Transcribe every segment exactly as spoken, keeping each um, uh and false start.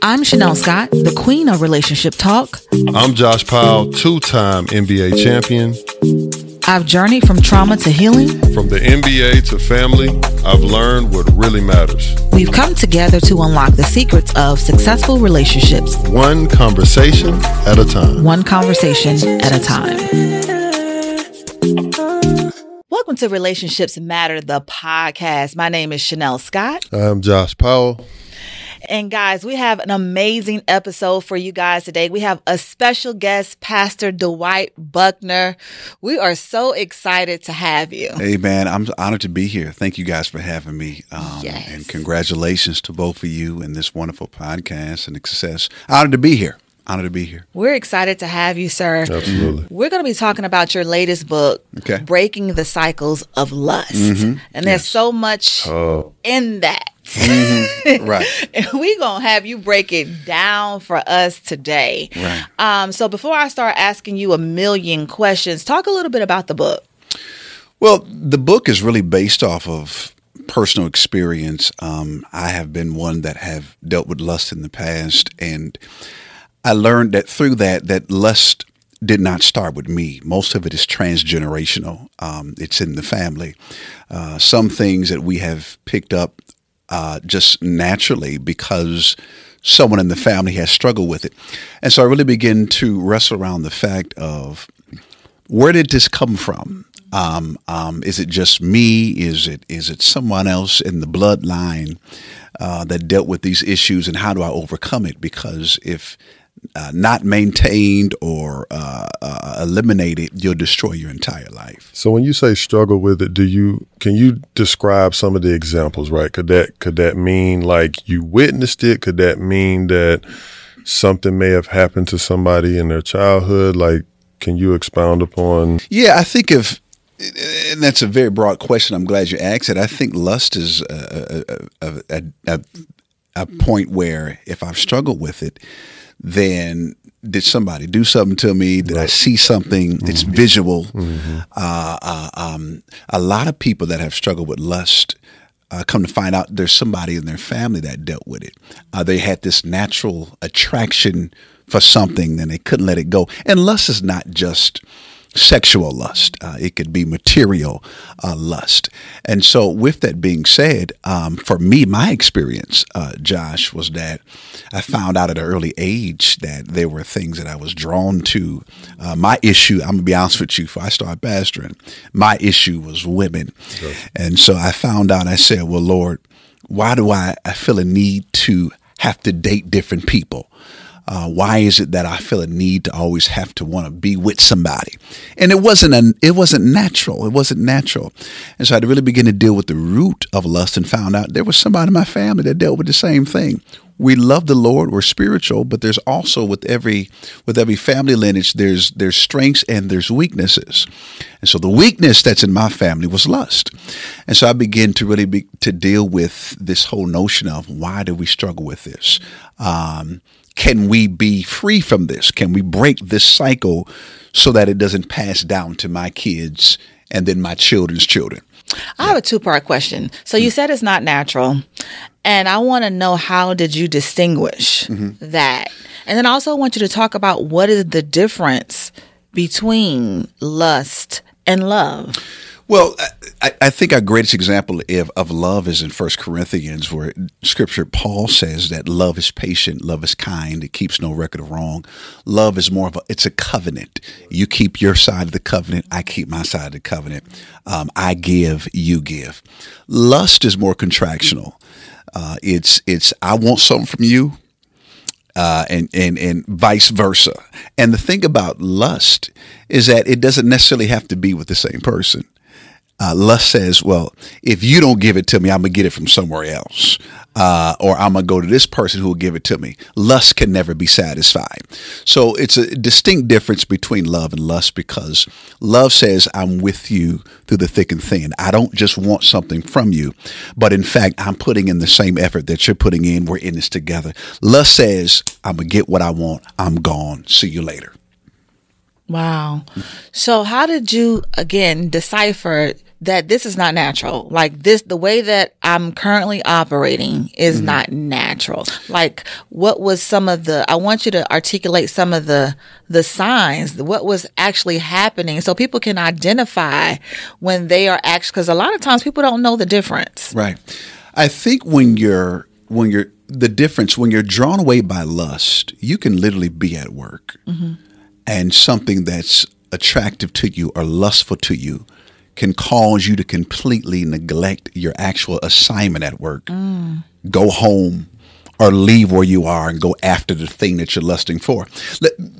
I'm Chanel Scott, the queen of relationship talk. I'm Josh Powell, two-time N B A champion. I've journeyed from trauma to healing. From the N B A to family, I've learned what really matters. We've come together to unlock the secrets of successful relationships. One conversation at a time. One conversation at a time. Welcome to Relationships Matter, the podcast. My name is Chanel Scott. I'm Josh Powell. And guys, we have an amazing episode for you guys today. We have a special guest, Pastor Dwight Buckner. We are so excited to have you. Hey, man, I'm honored to be here. Thank you guys for having me. Um, yes. And congratulations to both of you and this wonderful podcast and success. Honored to be here. Honored to be here. We're excited to have you, sir. Absolutely. We're going to be talking about your latest book, okay. Breaking the Cycles of Lust. Mm-hmm. And there's yes. so much oh. in that. Mm-hmm. Right. And we're going to have you break it down for us today. Right. Um, so before I start asking you a million questions, talk a little bit about the book. Well, the book is really based off of personal experience. Um, I have been one that have dealt with lust in the past, and I learned that through that, that lust did not start with me. Most of it is transgenerational. Um, it's in the family. Uh, some things that we have picked up Uh, just naturally because someone in the family has struggled with it. And so I really begin to wrestle around the fact of where did this come from? Um, um, is it just me? Is it is it someone else in the bloodline uh, that dealt with these issues, and how do I overcome it? Because if uh, not maintained or uh, uh, eliminated, you'll destroy your entire life. So when you say struggle with it, do you can you describe some of the examples, right? Could that could that mean like you witnessed it? Could that mean that something may have happened to somebody in their childhood? Like, can you expound upon? Yeah, I think if, and that's a very broad question. I'm glad you asked it. I think lust is a, a, a, a, a, a point where if I've struggled with it, then did somebody do something to me? Did right. I see something? Mm-hmm. It's visual. Mm-hmm. Uh, uh, um, a lot of people that have struggled with lust uh, come to find out there's somebody in their family that dealt with it. Uh, they had this natural attraction for something, and they couldn't let it go. And lust is not just sexual lust. Uh, it could be material uh, lust. And so with that being said, um, for me, my experience, uh, Josh, was that I found out at an early age that there were things that I was drawn to. Uh, my issue, I'm going to be honest with you, before I started pastoring, my issue was women. Sure. And so I found out, I said, well, Lord, why do I, I feel a need to have to date different people? Uh, why is it that I feel a need to always have to want to be with somebody? And it wasn't an, it wasn't natural. It wasn't natural. And so I had to really begin to deal with the root of lust and found out there was somebody in my family that dealt with the same thing. We love the Lord. We're spiritual, but there's also with every with every family lineage, there's there's strengths and there's weaknesses. And so the weakness that's in my family was lust. And so I began to really be, to deal with this whole notion of why do we struggle with this? Um Can we be free from this? Can we break this cycle so that it doesn't pass down to my kids and then my children's children? I have a two-part question. So you mm-hmm. said it's not natural, and I want to know how did you distinguish mm-hmm. that? And then I also want you to talk about what is the difference between lust and love? Well, I, I think our greatest example of, of love is in First Corinthians, where Scripture, Paul says that love is patient, love is kind, it keeps no record of wrong. Love is more of a, it's a covenant. You keep your side of the covenant, I keep my side of the covenant. Um, I give, you give. Lust is more contractional. Uh, it's, it's, I want something from you. Uh, and, and, and vice versa. And the thing about lust is that it doesn't necessarily have to be with the same person. Uh, lust says, well, if you don't give it to me, I'm going to get it from somewhere else, uh, or I'm going to go to this person who will give it to me. Lust can never be satisfied. So it's a distinct difference between love and lust, because love says, I'm with you through the thick and thin. I don't just want something from you, but in fact, I'm putting in the same effort that you're putting in. We're in this together. Lust says, I'm going to get what I want. I'm gone. See you later. Wow. So how did you, again, decipher that this is not natural. Like this, the way that I'm currently operating is mm-hmm. not natural. Like what was some of the, I want you to articulate some of the, the signs, what was actually happening so people can identify when they are actually, because a lot of times people don't know the difference. Right. I think when you're, when you're, the difference, when you're drawn away by lust, you can literally be at work mm-hmm. and something that's attractive to you or lustful to you can cause you to completely neglect your actual assignment at work, mm. go home or leave where you are and go after the thing that you're lusting for.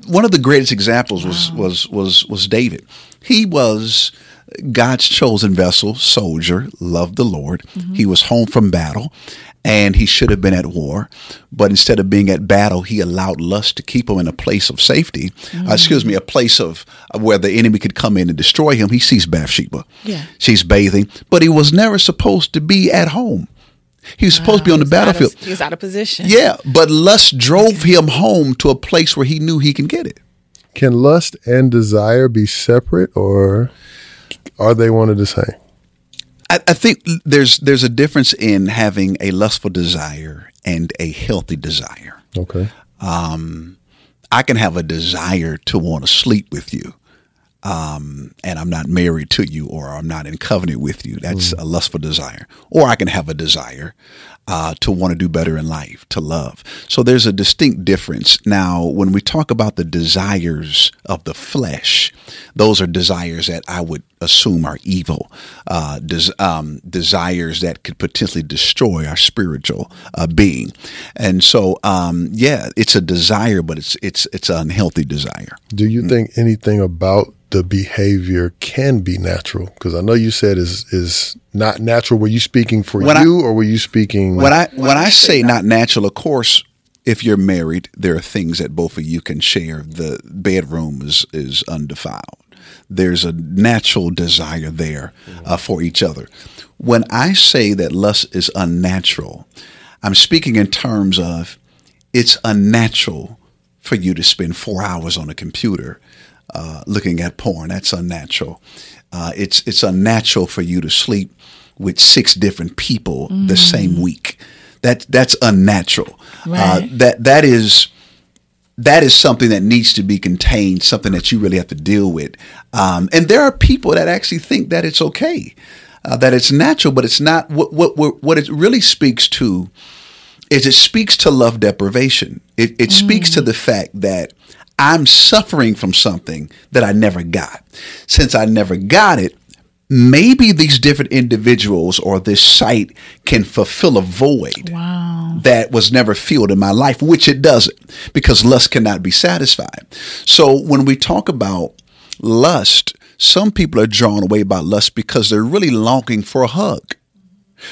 One of the greatest examples was, wow. was, was, was David. He was God's chosen vessel, soldier, loved the Lord. Mm-hmm. He was home from battle. And he should have been at war, but instead of being at battle, he allowed lust to keep him in a place of safety, mm. uh, excuse me, a place of uh, where the enemy could come in and destroy him. He sees Bathsheba. Yeah. She's bathing, but he was never supposed to be at home. He was wow, supposed to be on the battlefield. Out of, he was out of position. Yeah, but lust drove him home to a place where he knew he can get it. Can lust and desire be separate, or are they one and the same? I think there's there's a difference in having a lustful desire and a healthy desire. Okay. Um, I can have a desire to want to sleep with you, um, and I'm not married to you or I'm not in covenant with you. That's mm. a lustful desire. Or I can have a desire uh, to want to do better in life, to love. So there's a distinct difference. Now, when we talk about the desires of the flesh, those are desires that I would assume are evil, uh, des- um, desires that could potentially destroy our spiritual uh, being. And so, um, yeah, it's a desire, but it's it's it's an unhealthy desire. Do you mm-hmm. think anything about the behavior can be natural? Because I know you said is is not natural. Were you speaking for when you I, or were you speaking? When like, I when, when I, I say not natural, of course, if you're married, there are things that both of you can share. The bedroom is, is undefiled. There's a natural desire there uh, for each other. When I say that lust is unnatural, I'm speaking in terms of it's unnatural for you to spend four hours on a computer uh, looking at porn. That's unnatural. Uh, it's it's unnatural for you to sleep with six different people mm. the same week. That that's unnatural. Right. Uh, that that is. That is something that needs to be contained, something that you really have to deal with. Um, and there are people that actually think that it's okay, uh, that it's natural, but it's not. What, what, what it really speaks to is it speaks to love deprivation. It, it mm. speaks to the fact that I'm suffering from something that I never got. Since I never got it, maybe these different individuals or this site can fulfill a void wow. that was never filled in my life, which it doesn't, because lust cannot be satisfied. So when we talk about lust, some people are drawn away by lust because they're really longing for a hug.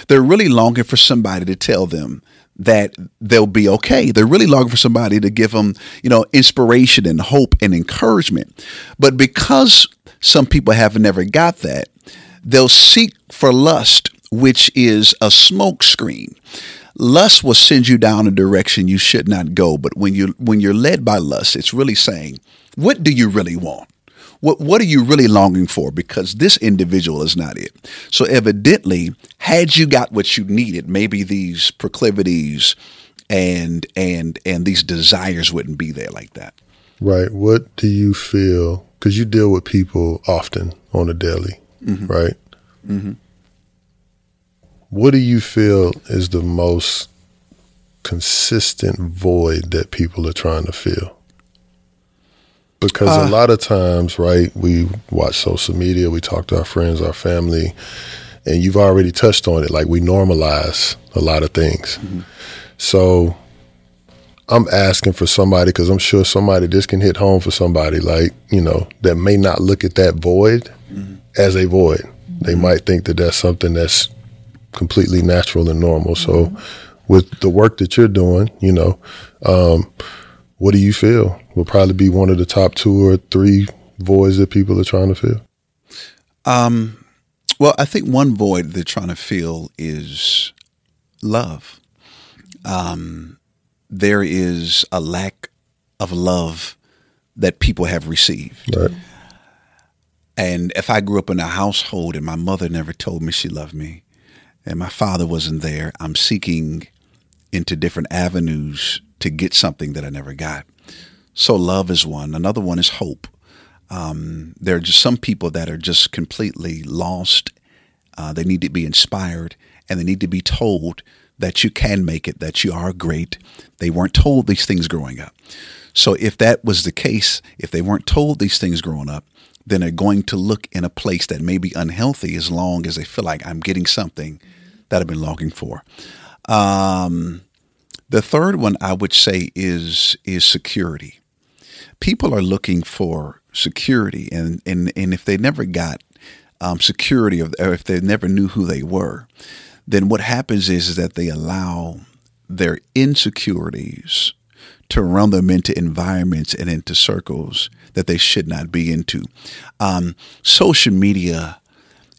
They're really longing for somebody to tell them that they'll be okay. They're really longing for somebody to give them, you know, inspiration and hope and encouragement. But because some people have never got that, they'll seek for lust, which is a smoke screen. Lust will send you down a direction you should not go. But when you when you're led by lust, it's really saying, what do you really want? What what are you really longing for? Because this individual is not it. So evidently, had you got what you needed, maybe these proclivities and and and these desires wouldn't be there like that. Right. What do you feel? Because you deal with people often on a daily. Mm-hmm. Right. Mm-hmm. What do you feel is the most consistent void that people are trying to fill? Because uh, a lot of times, right, we watch social media, we talk to our friends, our family, and you've already touched on it. Like we normalize a lot of things. Mm-hmm. So I'm asking for somebody, because I'm sure somebody, this can hit home for somebody, like, you know, that may not look at that void mm-hmm. as a void. Mm-hmm. They might think that that's something that's completely natural and normal. Mm-hmm. So with the work that you're doing, you know, um, what do you feel will probably be one of the top two or three voids that people are trying to fill? Um, well, I think one void they're trying to fill is love. Um, there is a lack of love that people have received. Right. And if I grew up in a household and my mother never told me she loved me and my father wasn't there, I'm seeking into different avenues to get something that I never got. So love is one. Another one is hope. Um, there are just some people that are just completely lost. Uh, they need to be inspired and they need to be told that you can make it, that you are great. They weren't told these things growing up. So if that was the case, if they weren't told these things growing up, then they're going to look in a place that may be unhealthy as long as they feel like I'm getting something that I've been longing for. Um, the third one I would say is is security. People are looking for security, and and, and if they never got um, security, or if they never knew who they were, then what happens is, is that they allow their insecurities to run them into environments and into circles that they should not be into. Um, social media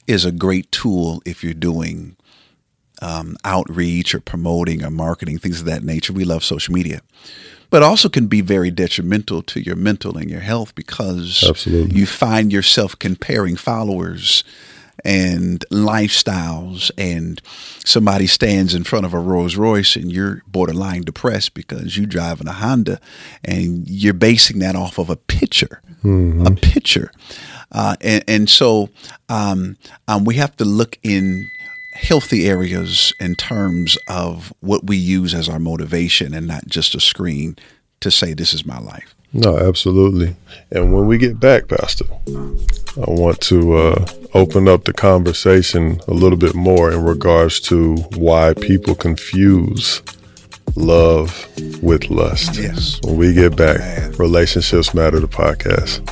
is a great tool if you're doing um, outreach or promoting or marketing, things of that nature. We love social media, but also can be very detrimental to your mental and your health because Absolutely. You find yourself comparing followers and lifestyles, and somebody stands in front of a Rolls Royce and you're borderline depressed because you drive in a Honda, and you're basing that off of a picture, mm-hmm. a picture. Uh, and, and so um, um, we have to look in healthy areas in terms of what we use as our motivation and not just a screen to say, this is my life. No, absolutely. And when we get back, Pastor, I want to uh, open up the conversation a little bit more in regards to why people confuse love with lust. Yes. When we get back, Man. Relationships Matter, the podcast.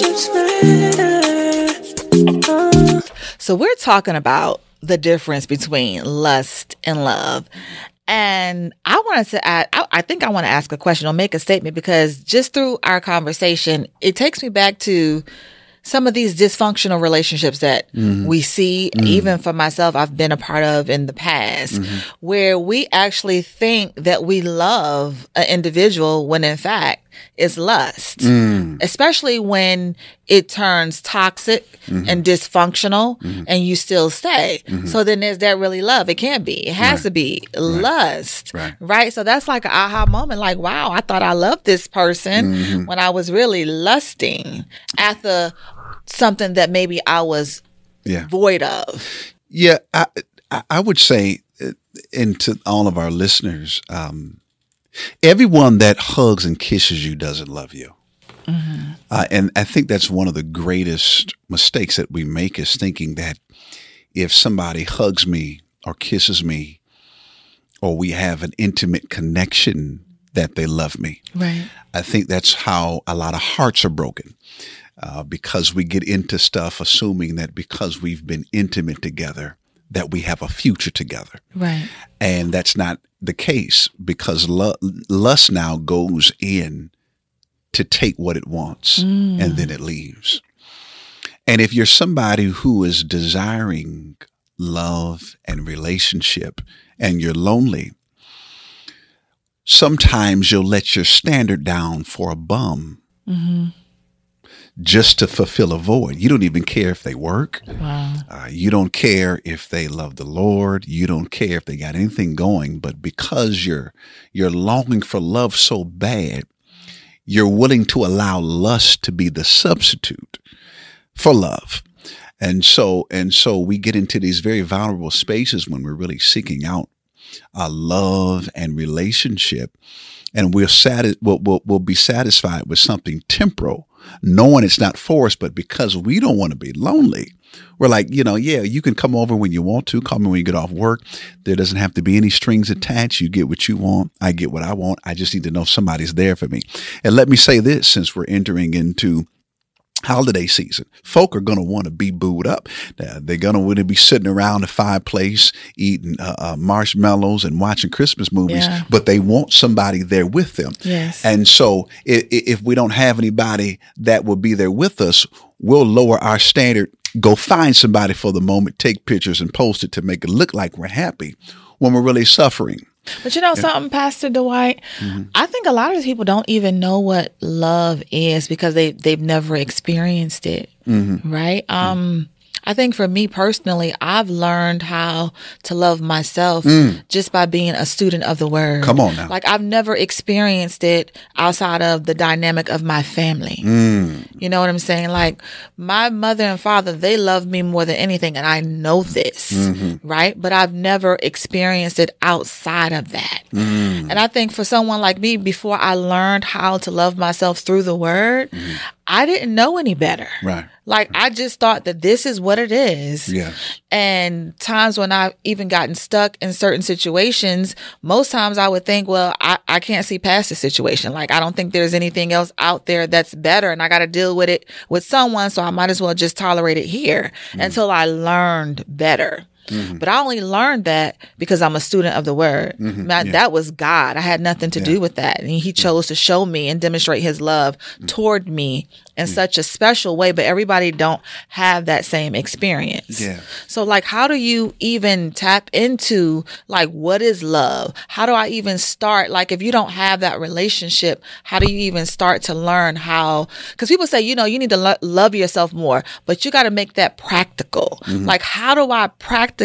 Relationships Matter. So we're talking about the difference between lust and love. And I wanted to add, I, I think I want to ask a question or make a statement, because just through our conversation, it takes me back to some of these dysfunctional relationships that mm-hmm. we see, mm-hmm. even for myself, I've been a part of in the past, mm-hmm. where we actually think that we love an individual when in fact it's lust, mm. especially when it turns toxic mm-hmm. and dysfunctional mm-hmm. and you still stay. Mm-hmm. So then is that really love? It can't be. It has right. to be right. lust, right. right? So that's like an aha moment. Like, wow, I thought I loved this person mm-hmm. when I was really lusting after something that maybe I was yeah. void of. Yeah, I, I would say, and to all of our listeners, um, everyone that hugs and kisses you doesn't love you. Mm-hmm. Uh, and I think that's one of the greatest mistakes that we make, is thinking that if somebody hugs me or kisses me, or we have an intimate connection, that they love me. Right. I think that's how a lot of hearts are broken, uh, because we get into stuff assuming that because we've been intimate together, that we have a future together. Right. And that's not the case, because lo- lust now goes in to take what it wants mm. and then it leaves. And if you're somebody who is desiring love and relationship and you're lonely, sometimes you'll let your standard down for a bum mm-hmm. just to fulfill a void. You don't even care if they work. Wow. Uh, you don't care if they love the Lord. You don't care if they got anything going. But because you're you're longing for love so bad, you're willing to allow lust to be the substitute for love. And so and so we get into these very vulnerable spaces when we're really seeking out uh, love and relationship. And we're sati- we'll, we'll, we'll be satisfied with something temporal, knowing it's not for us, but because we don't want to be lonely, we're like, you know, yeah, you can come over when you want to, come when you get off work. There doesn't have to be any strings attached. You get what you want. I get what I want. I just need to know somebody's there for me. And let me say this, since we're entering into holiday season, folk are going to want to be booed up. Now, they're going to want to be sitting around the fireplace eating uh, uh, marshmallows and watching Christmas movies, yeah. but they want somebody there with them. Yes. And so if, if we don't have anybody that will be there with us, we'll lower our standard, go find somebody for the moment, take pictures and post it to make it look like we're happy when we're really suffering. But you know yeah. something, Pastor Dwight? Mm-hmm. I think a lot of people don't even know what love is because they, they've never experienced it, mm-hmm. right? Um, I think for me personally, I've learned how to love myself mm. just by being a student of the word. Come on now. Like, I've never experienced it outside of the dynamic of my family. Mm. You know what I'm saying? Like, my mother and father, they love me more than anything, and I know this, mm-hmm. right? But I've never experienced it outside of that. Mm. And I think for someone like me, before I learned how to love myself through the word, mm-hmm. I didn't know any better. Right. Like, I just thought that this is what it is. Yeah. And times when I've even gotten stuck in certain situations, most times I would think, well, I, I can't see past the situation. Like, I don't think there's anything else out there that's better, and I got to deal with it with someone, so I might as well just tolerate it here mm-hmm. until I learned better. Mm-hmm. But I only learned that because I'm a student of the word. Mm-hmm. Man, yeah. That was God. I had nothing to yeah. do with that. And he chose to show me and demonstrate his love mm-hmm. toward me in yeah. such a special way. But everybody don't have that same experience. Yeah. So like, how do you even tap into like, what is love? How do I even start? Like, if you don't have that relationship, how do you even start to learn how? Because people say, you know, you need to lo- love yourself more, but you got to make that practical. Mm-hmm. Like, how do I practice?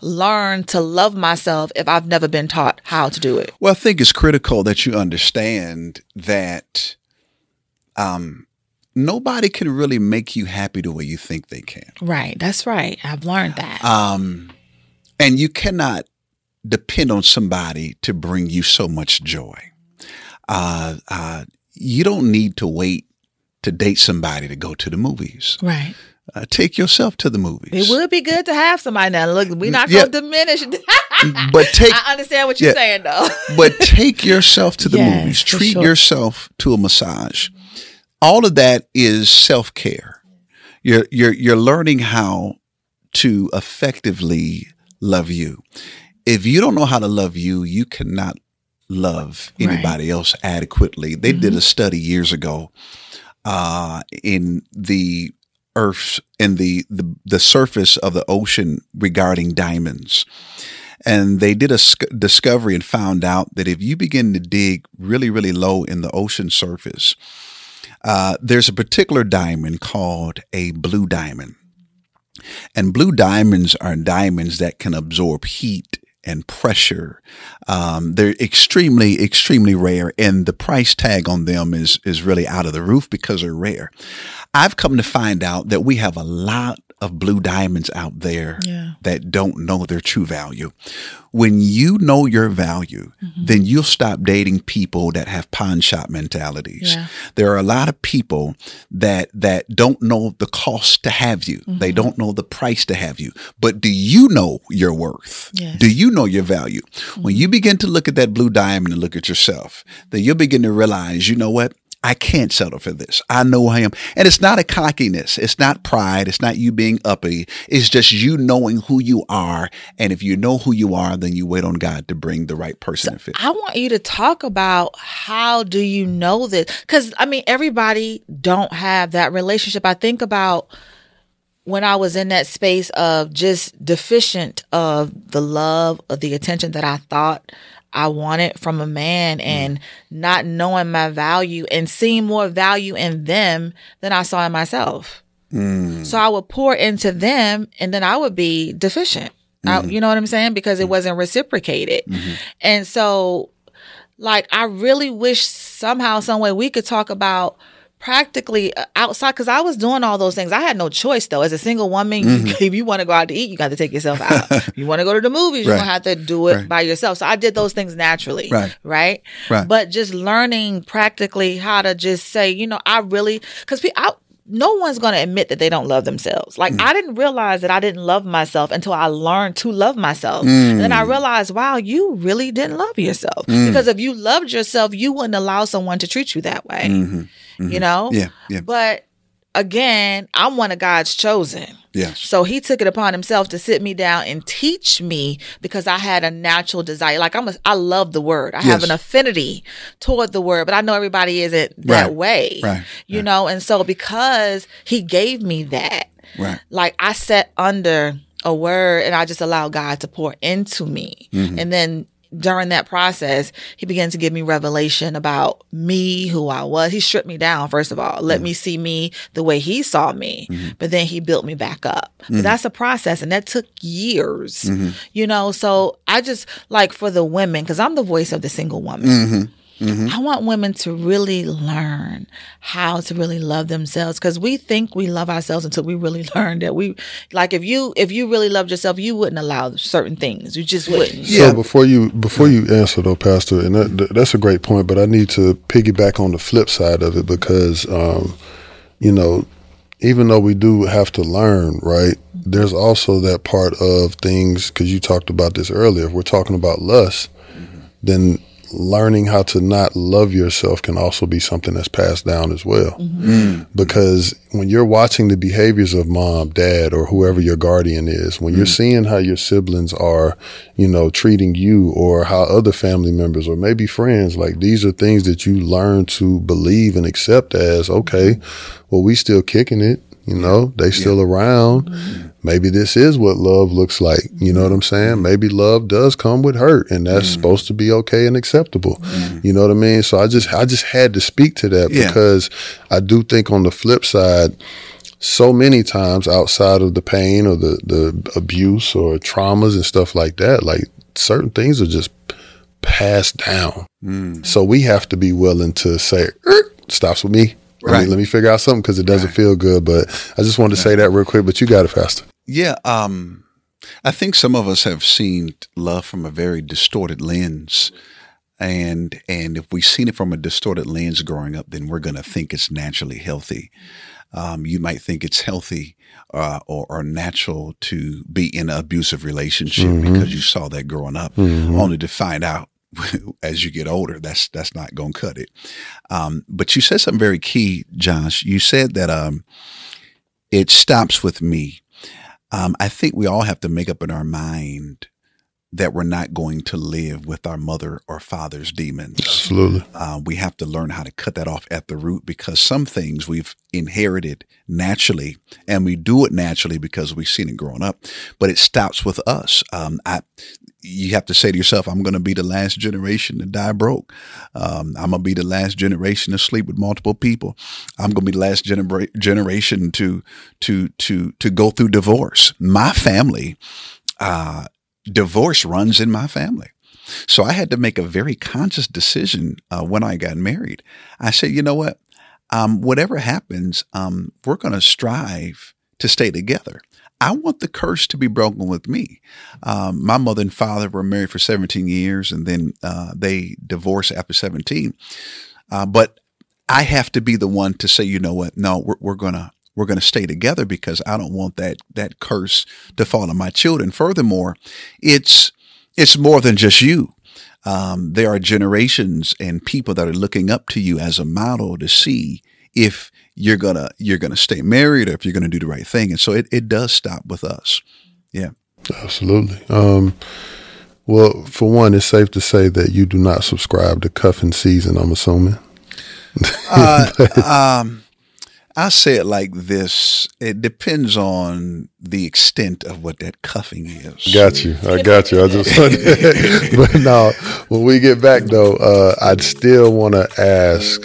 learn to love myself if I've never been taught how to do it? Well, I think it's critical that you understand that um, nobody can really make you happy the way you think they can. Right. That's right. I've learned that. Um, and you cannot depend on somebody to bring you so much joy. Uh, uh, you don't need to wait to date somebody to go to the movies. Right. Uh, take yourself to the movies. It would be good to have somebody now. Look, we're not yeah. going to diminish. but take. I understand what you're yeah. saying, though. but take yourself to the yes, movies. Treat sure. yourself to a massage. All of that is self-care. You're you're you're learning how to effectively love you. If you don't know how to love you, you cannot love anybody right. else adequately. They mm-hmm. did a study years ago uh, in the. Earth and the, the the surface of the ocean regarding diamonds. And they did a sc- discovery and found out that if you begin to dig really, really low in the ocean surface, uh, there's a particular diamond called a blue diamond. And blue diamonds are diamonds that can absorb heat and pressure. Um, they're extremely, extremely rare. And the price tag on them is, is really out of the roof because they're rare. I've come to find out that we have a lot of blue diamonds out there yeah. that don't know their true value. When you know your value, mm-hmm. then you'll stop dating people that have pawn shop mentalities. Yeah. There are a lot of people that that don't know the cost to have you. Mm-hmm. They don't know the price to have you. But do you know your worth? Yes. Do you know your value? Mm-hmm. When you begin to look at that blue diamond and look at yourself, then you'll begin to realize, you know what? I can't settle for this. I know I am. And it's not a cockiness. It's not pride. It's not you being uppity. It's just you knowing who you are. And if you know who you are, then you wait on God to bring the right person. So I want you to talk about how do you know this? Because, I mean, everybody don't have that relationship. I think about when I was in that space of just deficient of the love or the attention that I thought I wanted from a man and mm. not knowing my value and seeing more value in them than I saw in myself. Mm. So I would pour into them and then I would be deficient. Mm-hmm. I, you know what I'm saying? Because it wasn't reciprocated. Mm-hmm. And so like, I really wish somehow, some way we could talk about practically outside, because I was doing all those things. I had no choice, though. As a single woman, mm-hmm. you, if you want to go out to eat, you got to take yourself out. If you want to go to the movies, right. you're going to have to do it right. by yourself. So I did those things naturally, right. right? Right. But just learning practically how to just say, you know, I really, because no one's going to admit that they don't love themselves. Like, mm. I didn't realize that I didn't love myself until I learned to love myself. Mm. And then I realized, wow, you really didn't love yourself. Mm. Because if you loved yourself, you wouldn't allow someone to treat you that way. Mm-hmm. You know? Yeah, yeah. But again, I'm one of God's chosen. Yes. So he took it upon himself to sit me down and teach me because I had a natural desire. Like, I'm a, I love the word. I yes. have an affinity toward the word, but I know everybody isn't that right. way. Right. You right. know? And so because he gave me that, right. like I sat under a word and I just allowed God to pour into me. Mm-hmm. And then during that process, he began to give me revelation about me, who I was. He stripped me down, first of all, let mm-hmm. me see me the way he saw me. Mm-hmm. But then he built me back up. Mm-hmm. But that's a process. And that took years, mm-hmm. you know. So I just, like, for the women, because I'm the voice of the single woman. Mm-hmm. Mm-hmm. I want women to really learn how to really love themselves, because we think we love ourselves until we really learn that we, like, if you if you really loved yourself, you wouldn't allow certain things. You just wouldn't. Yeah. So before you before you answer though, Pastor, and that, that's a great point, but I need to piggyback on the flip side of it, because um, you know, even though we do have to learn, right? There's also that part of things, because you talked about this earlier. If we're talking about lust, mm-hmm. then learning how to not love yourself can also be something that's passed down as well. Mm-hmm. Mm-hmm. Because when you're watching the behaviors of mom, dad, or whoever your guardian is, when mm-hmm. you're seeing how your siblings are, you know, treating you, or how other family members or maybe friends, like, these are things that you learn to believe and accept as, okay, well, we still kicking it. You know, they still yeah. around. Mm-hmm. Maybe this is what love looks like. You know what I'm saying? Maybe love does come with hurt, and that's mm-hmm. supposed to be okay and acceptable. Mm-hmm. You know what I mean? So I just, I just had to speak to that yeah. because I do think on the flip side, so many times outside of the pain or the, the abuse or traumas and stuff like that, like, certain things are just passed down. Mm-hmm. So we have to be willing to say, stops with me. Right. Let me, let me figure out something, because it doesn't right. feel good. But I just wanted to say that real quick, but you got it, Pastor. Yeah. Um, I think some of us have seen love from a very distorted lens. And and if we've seen it from a distorted lens growing up, then we're going to think it's naturally healthy. Um, you might think it's healthy uh, or, or natural to be in an abusive relationship mm-hmm. because you saw that growing up, mm-hmm. only to find out as you get older, that's that's not going to cut it. Um, but you said something very key, Josh. You said that um, it stops with me. Um, I think we all have to make up in our mind that we're not going to live with our mother or father's demons. Absolutely. Uh, we have to learn how to cut that off at the root, because some things we've inherited naturally, and we do it naturally because we've seen it growing up, but it stops with us. Um, I, you have to say to yourself, I'm going to be the last generation to die broke. Um, I'm going to be the last generation to sleep with multiple people. I'm going to be the last genera- generation to, to, to, to go through divorce. My family, uh, divorce runs in my family. So I had to make a very conscious decision uh, when I got married. I said, you know what? Um, whatever happens, um, we're going to strive to stay together. I want the curse to be broken with me. Um, my mother and father were married for seventeen years, and then uh, they divorced after seventeen. Uh, but I have to be the one to say, you know what? No, we're, we're going to We're going to stay together, because I don't want that that curse to fall on my children. Furthermore, it's it's more than just you. Um, there are generations and people that are looking up to you as a model to see if you're gonna you're gonna stay married or if you're gonna do the right thing. And so it it does stop with us. Yeah, absolutely. Um, well, for one, it's safe to say that you do not subscribe to cuffing season, I'm assuming. Uh, but- um. I say it like this. It depends on the extent of what that cuffing is. Got you. I got you. I just, but no, when we get back though, uh, I'd still want to ask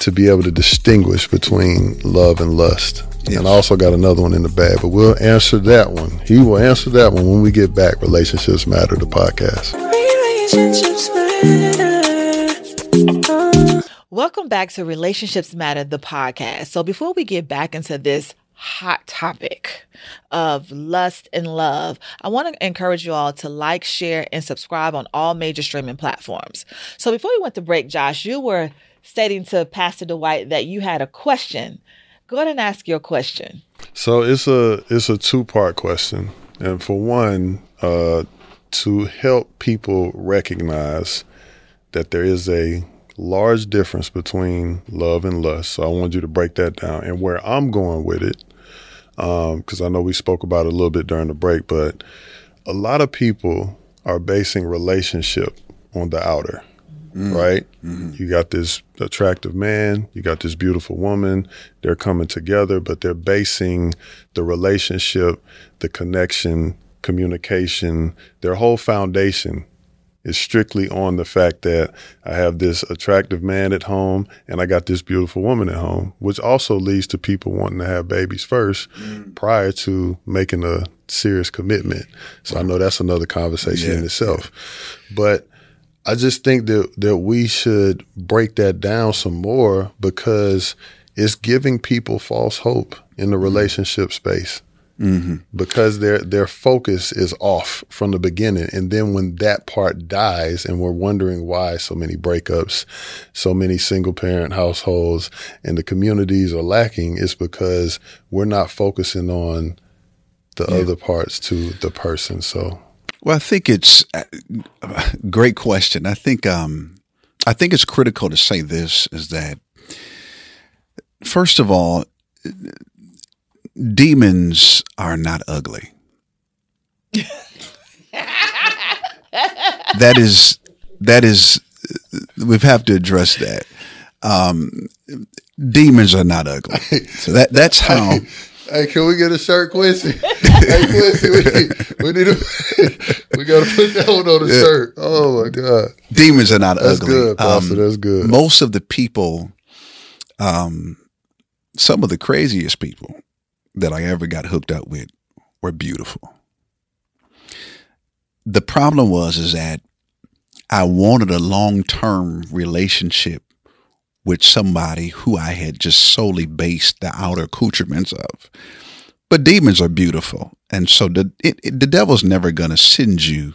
to be able to distinguish between love and lust. Yes. And I also got another one in the bag, but we'll answer that one. He will answer that one when we get back. Relationships Matter, the podcast. Relationships Matter. Welcome back to Relationships Matter, the podcast. So before we get back into this hot topic of lust and love, I want to encourage you all to like, share, and subscribe on all major streaming platforms. So before we went to break, Josh, you were stating to Pastor Dwight that you had a question. Go ahead and ask your question. So it's a it's a two-part question. And for one, uh, to help people recognize that there is a large difference between love and lust. So I wanted you to break that down, and where I'm going with it, because um, I know we spoke about it a little bit during the break, but a lot of people are basing relationship on the outer, mm. right? Mm-hmm. You got this attractive man, you got this beautiful woman, they're coming together, but they're basing the relationship, the connection, communication, their whole foundation is strictly on the fact that I have this attractive man at home and I got this beautiful woman at home, which also leads to people wanting to have babies first mm. prior to making a serious commitment. So I know that's another conversation yeah. in itself. Yeah. But I just think that that we should break that down some more, because it's giving people false hope in the relationship space. Mm-hmm. Because their their focus is off from the beginning. And then when that part dies and we're wondering why so many breakups, so many single parent households and the communities are lacking, it's because we're not focusing on the yeah. other parts to the person. So, well, I think it's a great question. I think, um, I think it's critical to say this is that, first of all, demons are not ugly. That is, that is, we have to address that. Um, demons are not ugly. So that that's how. Hey, can we get a shirt, Quincy? Hey, Quincy, we need, we need a, we got to put that one on the yeah. shirt. Oh my God, demons are not that's ugly. Good, Pastor, um, that's good. Most of the people, um, some of the craziest people that I ever got hooked up with were beautiful. The problem was is that I wanted a long-term relationship with somebody who I had just solely based the outer accoutrements of. But demons are beautiful. And so the it, it, the devil's never going to send you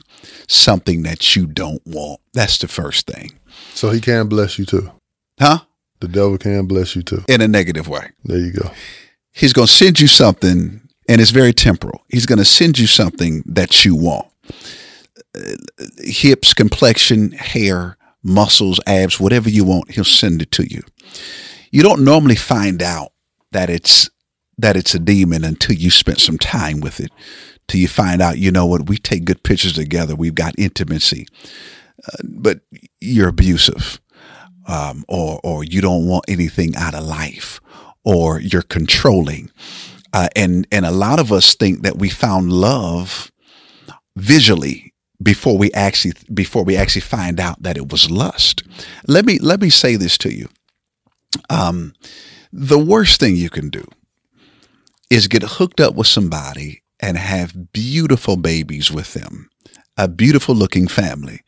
something that you don't want. That's the first thing. So he can bless you too. Huh? The devil can bless you too. In a negative way. There you go. He's going to send you something, and it's very temporal. He's going to send you something that you want. Uh, hips, complexion, hair, muscles, abs, whatever you want, he'll send it to you. You don't normally find out that it's that it's a demon until you spent some time with it, till you find out, you know what, we take good pictures together. We've got intimacy, uh, but you're abusive, um, or or you don't want anything out of life, or you're controlling. Uh, and, and a lot of us think that we found love visually before we actually, before we actually find out that it was lust. Let me, let me say this to you. Um, the worst thing you can do is get hooked up with somebody and have beautiful babies with them, a beautiful looking family,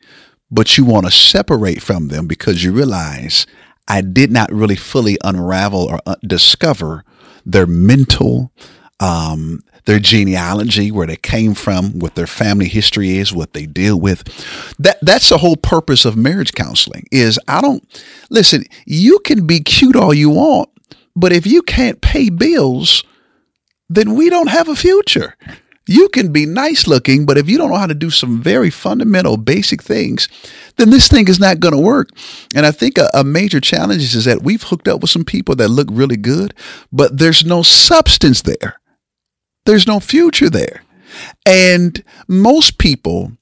but you want to separate from them because you realize I did not really fully unravel or discover their mental, um, their genealogy, where they came from, what their family history is, what they deal with. That that's the whole purpose of marriage counseling is I don't listen. You can be cute all you want, but if you can't pay bills, then we don't have a future. You can be nice looking, but if you don't know how to do some very fundamental, basic things, then this thing is not going to work. And I think a, a major challenge is that we've hooked up with some people that look really good, but there's no substance there. There's no future there. And most people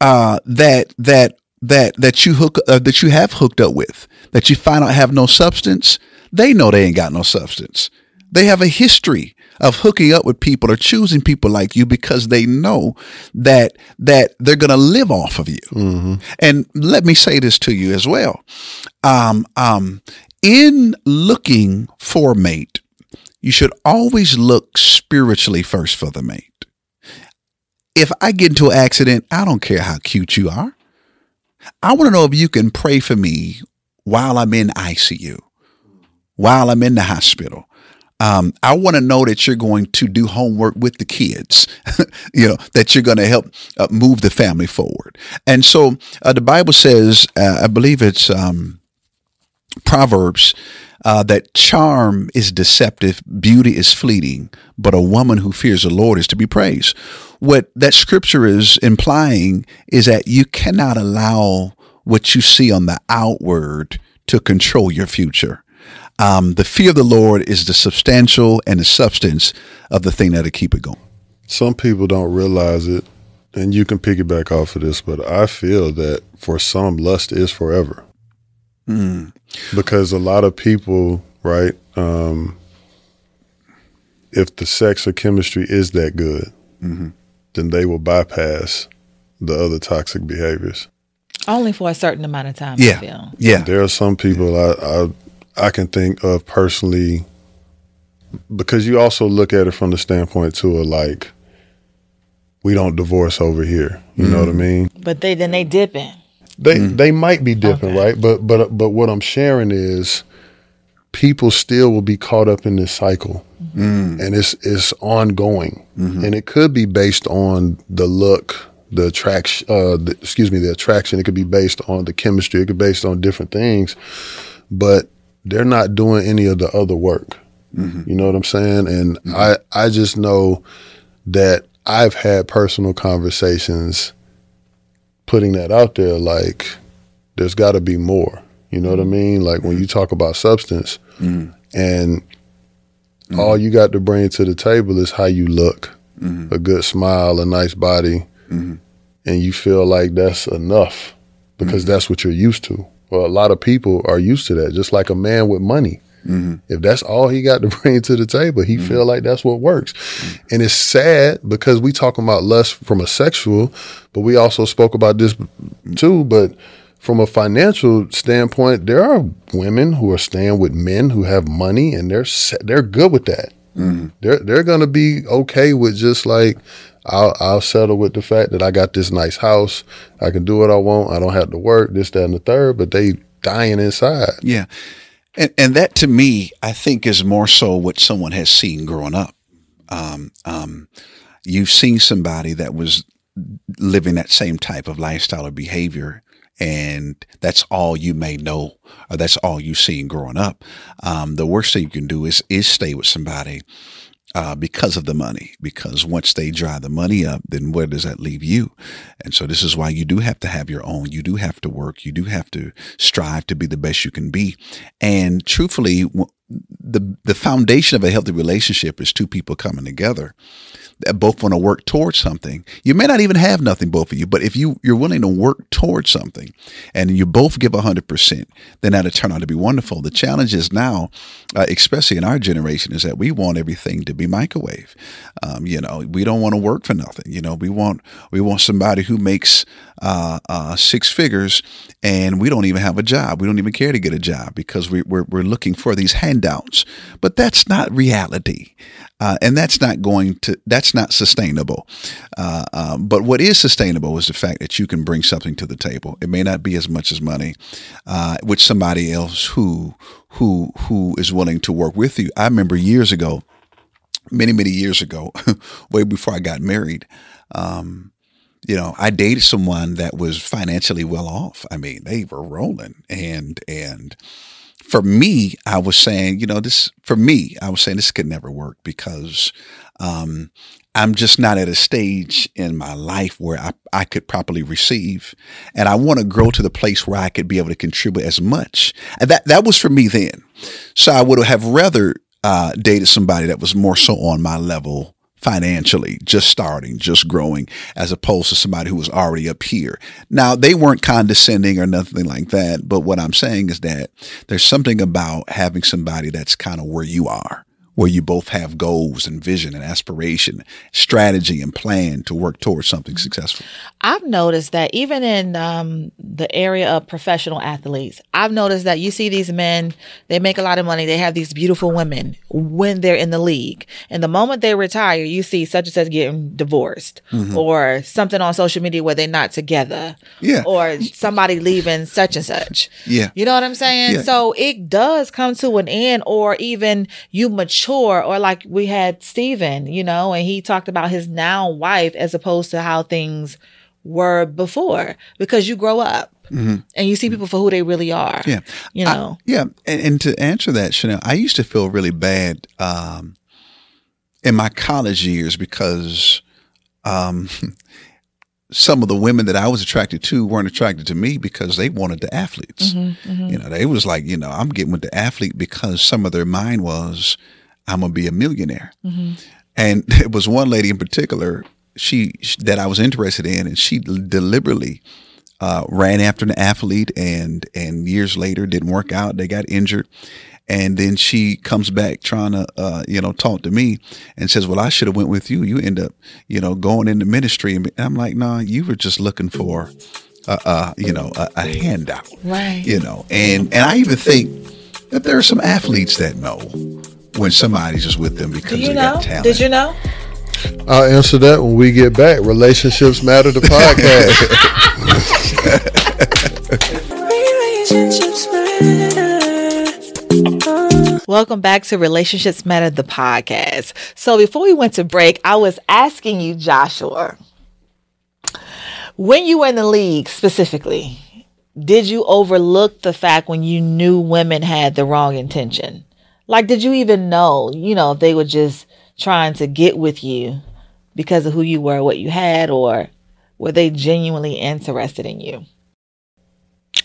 uh, that that that that you hook uh, that you have hooked up with, that you find out have no substance, they know they ain't got no substance. They have a history of hooking up with people or choosing people like you because they know that that they're going to live off of you. Mm-hmm. And let me say this to you as well. Um, um, in looking for a mate, you should always look spiritually first for the mate. If I get into an accident, I don't care how cute you are. I want to know if you can pray for me while I'm in I C U, while I'm in the hospital. Um, I want to know that you're going to do homework with the kids, you know, that you're going to help uh, move the family forward. And so uh, the Bible says, uh, I believe it's um, Proverbs, uh, that charm is deceptive, beauty is fleeting, but a woman who fears the Lord is to be praised. What that scripture is implying is that you cannot allow what you see on the outward to control your future. Um, the fear of the Lord is the substantial and the substance of the thing that'll keep it going. Some people don't realize it, and you can piggyback off of this, but I feel that for some, lust is forever. Mm. Because a lot of people, right, um, if the sex or chemistry is that good, mm-hmm. then they will bypass the other toxic behaviors. Only for a certain amount of time. Yeah, I feel. Yeah. There are some people I, I I can think of personally, because you also look at it from the standpoint too of like, we don't divorce over here. You mm-hmm. know what I mean? But they then they dipping. They mm-hmm. they might be dipping, okay. right? But but but what I'm sharing is, people still will be caught up in this cycle, mm-hmm. and it's it's ongoing, mm-hmm. and it could be based on the look. The attraction, uh, the, excuse me, the attraction. It could be based on the chemistry. It could be based on different things, but they're not doing any of the other work. Mm-hmm. You know what I'm saying? And mm-hmm. I, I just know that I've had personal conversations putting that out there. Like, there's got to be more. You know what I mean? Like mm-hmm. when you talk about substance, mm-hmm. and mm-hmm. all you got to bring to the table is how you look, mm-hmm. a good smile, a nice body. Mm-hmm. And you feel like that's enough because mm-hmm. that's what you're used to. Well, a lot of people are used to that, just like a man with money. Mm-hmm. If that's all he got to bring to the table, he mm-hmm. feel like that's what works. Mm-hmm. And it's sad because we talking about lust from a sexual, but we also spoke about this too. But from a financial standpoint, there are women who are staying with men who have money and they're they're good with that. Mm-hmm. They're, they're going to be okay with just like, I'll, I'll settle with the fact that I got this nice house. I can do what I want. I don't have to work, this, that, and the third, but they dying inside. Yeah. And and that to me, I think is more so what someone has seen growing up. Um, um, you've seen somebody that was living that same type of lifestyle or behavior, and that's all you may know, or that's all you've seen growing up. Um, the worst thing you can do is, is stay with somebody Uh, because of the money, because once they dry the money up, then where does that leave you? And so this is why you do have to have your own. You do have to work. You do have to strive to be the best you can be. And truthfully, the the foundation of a healthy relationship is two people coming together that both want to work towards something. You may not even have nothing, both of you, but if you, you're willing to work towards something and you both give one hundred percent, then that'll turn out to be wonderful. The challenge is now, uh, especially in our generation, is that we want everything to be microwave. Um, you know, we don't want to work for nothing. You know, we want we want somebody who makes uh, uh, six figures and we don't even have a job. We don't even care to get a job because we, we're, we're looking for these handouts. But that's not reality. Uh, and that's not going to, that's not sustainable. Uh, um, but what is sustainable is the fact that you can bring something to the table. It may not be as much as money, uh, with somebody else who, who, who is willing to work with you. I remember years ago, many, many years ago, way before I got married, um, you know, I dated someone that was financially well off. I mean, they were rolling and, and, For me, I was saying, you know, this, for me, I was saying this could never work because um, I'm just not at a stage in my life where I, I could properly receive. And I want to grow to the place where I could be able to contribute as much. And that, that was for me then. So I would have rather uh, dated somebody that was more so on my level financially, just starting, just growing, as opposed to somebody who was already up here. Now, they weren't condescending or nothing like that. But what I'm saying is that there's something about having somebody that's kind of where you are, where you both have goals and vision and aspiration, strategy and plan to work towards something successful. I've noticed that even in um, the area of professional athletes, I've noticed that you see these men, they make a lot of money. They have these beautiful women when they're in the league. And the moment they retire, you see such and such getting divorced mm-hmm. or something on social media where they're not together yeah. or somebody leaving such and such. Yeah, you know what I'm saying? Yeah. So it does come to an end, or even you mature. Or like we had Stephen, you know, and he talked about his now wife as opposed to how things were before, because you grow up mm-hmm. and you see people for who they really are. Yeah. You know? I, yeah. And, and to answer that, Chanel, I used to feel really bad um, in my college years because um, some of the women that I was attracted to weren't attracted to me because they wanted the athletes. Mm-hmm, mm-hmm. You know, they was like, you know, I'm getting with the athlete because some of their mind was, I'm going to be a millionaire. Mm-hmm. And it was one lady in particular she that I was interested in, and she deliberately uh, ran after an athlete and and years later didn't work out. They got injured. And then she comes back trying to, uh, you know, talk to me and says, well, I should have went with you. You end up, you know, going into ministry. And I'm like, nah, you were just looking for a, a you know, a, a handout, right? You know, and and I even think that there are some athletes that know when somebody's just with them because they know? got talent. Did you know? I'll answer that when we get back. Relationships Matter, the podcast. Relationships Matter. Welcome back to Relationships Matter, the podcast. So before we went to break, I was asking you, Joshua, when you were in the league specifically, did you overlook the fact when you knew women had the wrong intention? Like, did you even know, you know, if they were just trying to get with you because of who you were, what you had, or were they genuinely interested in you?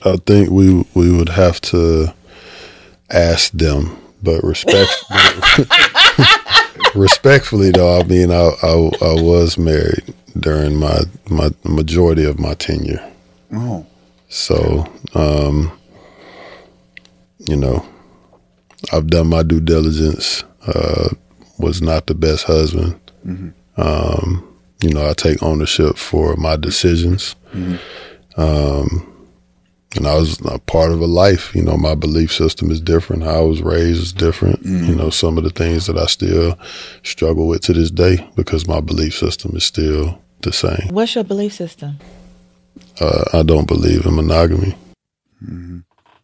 I think we we would have to ask them, but respectfully, respectfully though, I mean, I, I I was married during my my majority of my tenure. Oh. So, um, you know, I've done my due diligence, uh, was not the best husband. Mm-hmm. Um, you know, I take ownership for my decisions. Mm-hmm. Um, and I was a part of a life, you know, my belief system is different. How I was raised is different. Mm-hmm. You know, some of the things that I still struggle with to this day because my belief system is still the same. What's your belief system? Uh, I don't believe in monogamy. Mm-hmm.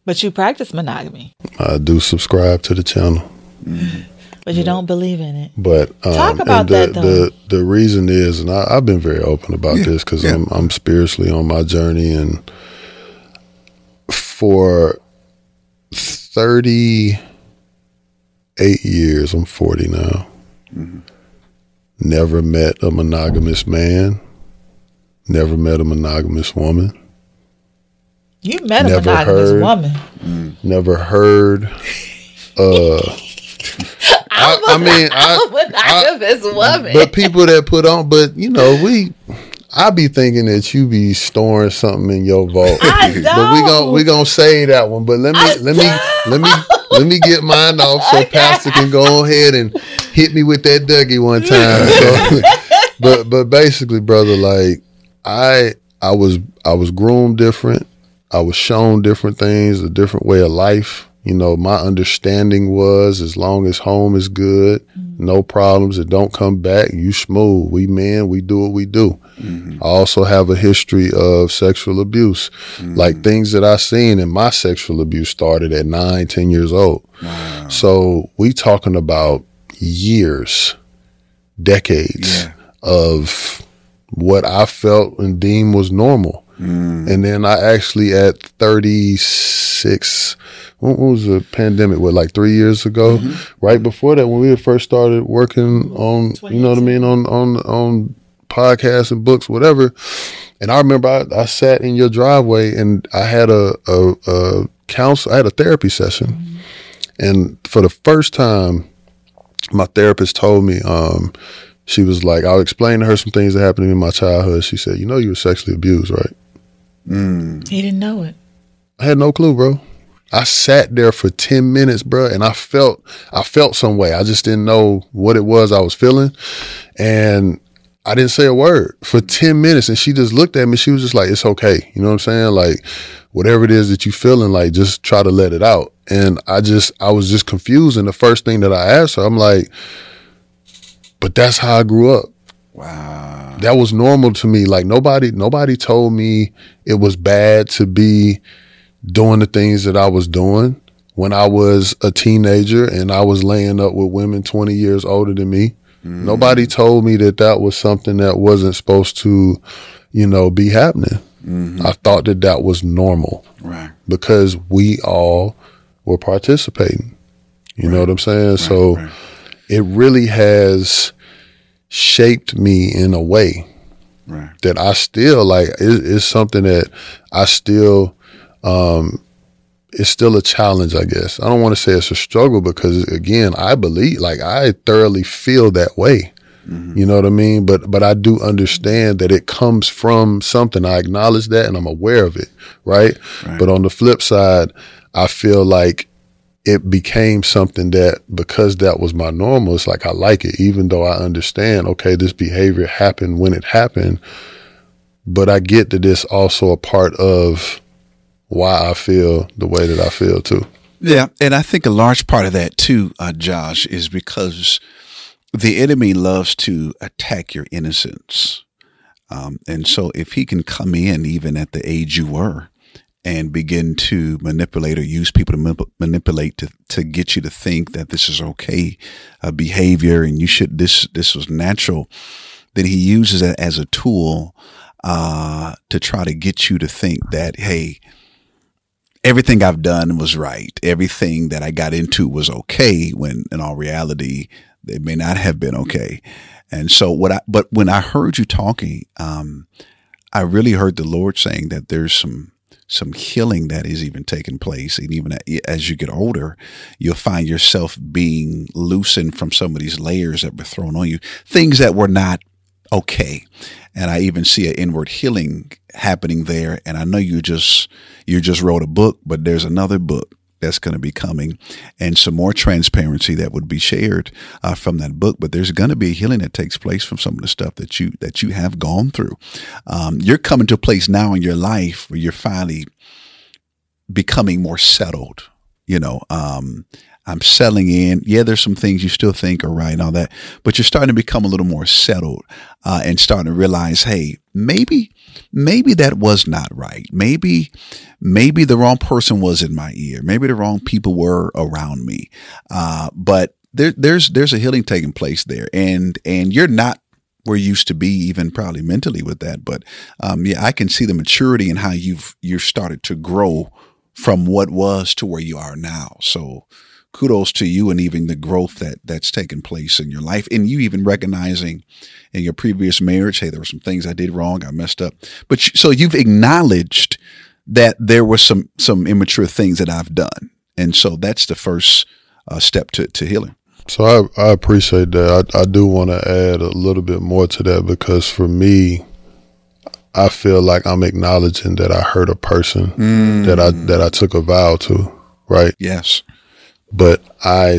But you practice monogamy. I do subscribe to the channel. Mm-hmm. But you yeah. don't believe in it. But um, talk about the, that, though. The, the reason is, and I, I've been very open about yeah. this because yeah. I'm, I'm spiritually on my journey. And for thirty-eight years, I'm forty now, mm-hmm. never met a monogamous man. Never met a monogamous woman. You met a never monogamous heard, woman. Mm, never heard. Uh, I'm I, a, I mean, I'm a monogamous I, woman. But people that put on, but you know, we. I be thinking that you be storing something in your vault. I don't. But we gon' we gon' say that one. But let me I let don't. me let me. Let me get mine off so okay. Pastor can go ahead and hit me with that Dougie one time. So, but but basically, brother, like. I I was I was groomed different. I was shown different things, a different way of life. You know, my understanding was as long as home is good, mm-hmm. no problems, it don't come back, you smooth. We men, we do what we do. Mm-hmm. I also have a history of sexual abuse. Mm-hmm. Like things that I seen in my sexual abuse started at nine, ten years old. Wow. So we talking about years, decades yeah. of what I felt and deemed was normal. Mm. And then I actually at thirty-six, what was the pandemic? What, like three years ago? Mm-hmm. Right before that, when we first started working on, twenty you know what I mean, on on on podcasts and books, whatever. And I remember I, I sat in your driveway and I had a, a, a counsel, I had a therapy session. Mm-hmm. And for the first time, my therapist told me, um, she was like, I'll explain to her some things that happened to me in my childhood. She said, you know you were sexually abused, right? Mm. He didn't know it. I had no clue, bro. I sat there for ten minutes, bro, and I felt I felt some way. I just didn't know what it was I was feeling. And I didn't say a word for ten minutes. And she just looked at me. She was just like, it's okay. You know what I'm saying? Like, whatever it is that you feeling, like, just try to let it out. And I just, I was just confused. And the first thing that I asked her, I'm like, but that's how I grew up. Wow. That was normal to me. Like nobody, nobody told me it was bad to be doing the things that I was doing when I was a teenager and I was laying up with women twenty years older than me. Mm-hmm. Nobody told me that that was something that wasn't supposed to, you know, be happening. Mm-hmm. I thought that that was normal. Right. Because we all were participating. You right. know what I'm saying? Right, so right. it really has shaped me in a way right. that I still like, it, it's something that I still, um, it's still a challenge, I guess. I don't want to say it's a struggle because again, I believe, like I thoroughly feel that way. Mm-hmm. You know what I mean? But, but I do understand that it comes from something. I acknowledge that and I'm aware of it. Right. right. But on the flip side, I feel like it became something that because that was my normal, it's like I like it, even though I understand, okay, this behavior happened when it happened, But I get that it's also a part of why I feel the way that I feel too. Yeah. And I think a large part of that too, uh, Josh, is because the enemy loves to attack your innocence. Um, and so if he can come in even at the age you were and begin to manipulate or use people to manip- manipulate to, to get you to think that this is okay uh, behavior and you should, this, this was natural, then he uses it as a tool uh, to try to get you to think that, hey, everything I've done was right. Everything that I got into was okay, when in all reality, it may not have been okay. And so what I, but when I heard you talking, um, I really heard the Lord saying that there's some, some healing that is even taking place. And even as you get older, you'll find yourself being loosened from some of these layers that were thrown on you, things that were not okay. And I even see an inward healing happening there. And I know you just, you just wrote a book, but there's another book that's going to be coming and some more transparency that would be shared uh, from that book. But there's going to be a healing that takes place from some of the stuff that you that you have gone through. Um, you're coming to a place now in your life where you're finally becoming more settled. You know, um, I'm settling in. Yeah, there's some things you still think are right and all that, but you're starting to become a little more settled uh, and starting to realize, hey, maybe, maybe that was not right. Maybe, maybe the wrong person was in my ear. Maybe the wrong people were around me. Uh, but there, there's, there's a healing taking place there, and, and you're not where you used to be, even probably mentally with that. But um, yeah, I can see the maturity in how you've, you've started to grow from what was to where you are now. So kudos to you, and even the growth that that's taken place in your life. And you even recognizing in your previous marriage, hey, there were some things I did wrong. I messed up. But so you've acknowledged that there were some, some immature things that I've done. And so that's the first uh, step to, to healing. So I, I appreciate that. I, I do want to add a little bit more to that, because for me, I feel like I'm acknowledging that I hurt a person mm. that I that I took a vow to, right? Yes. But I,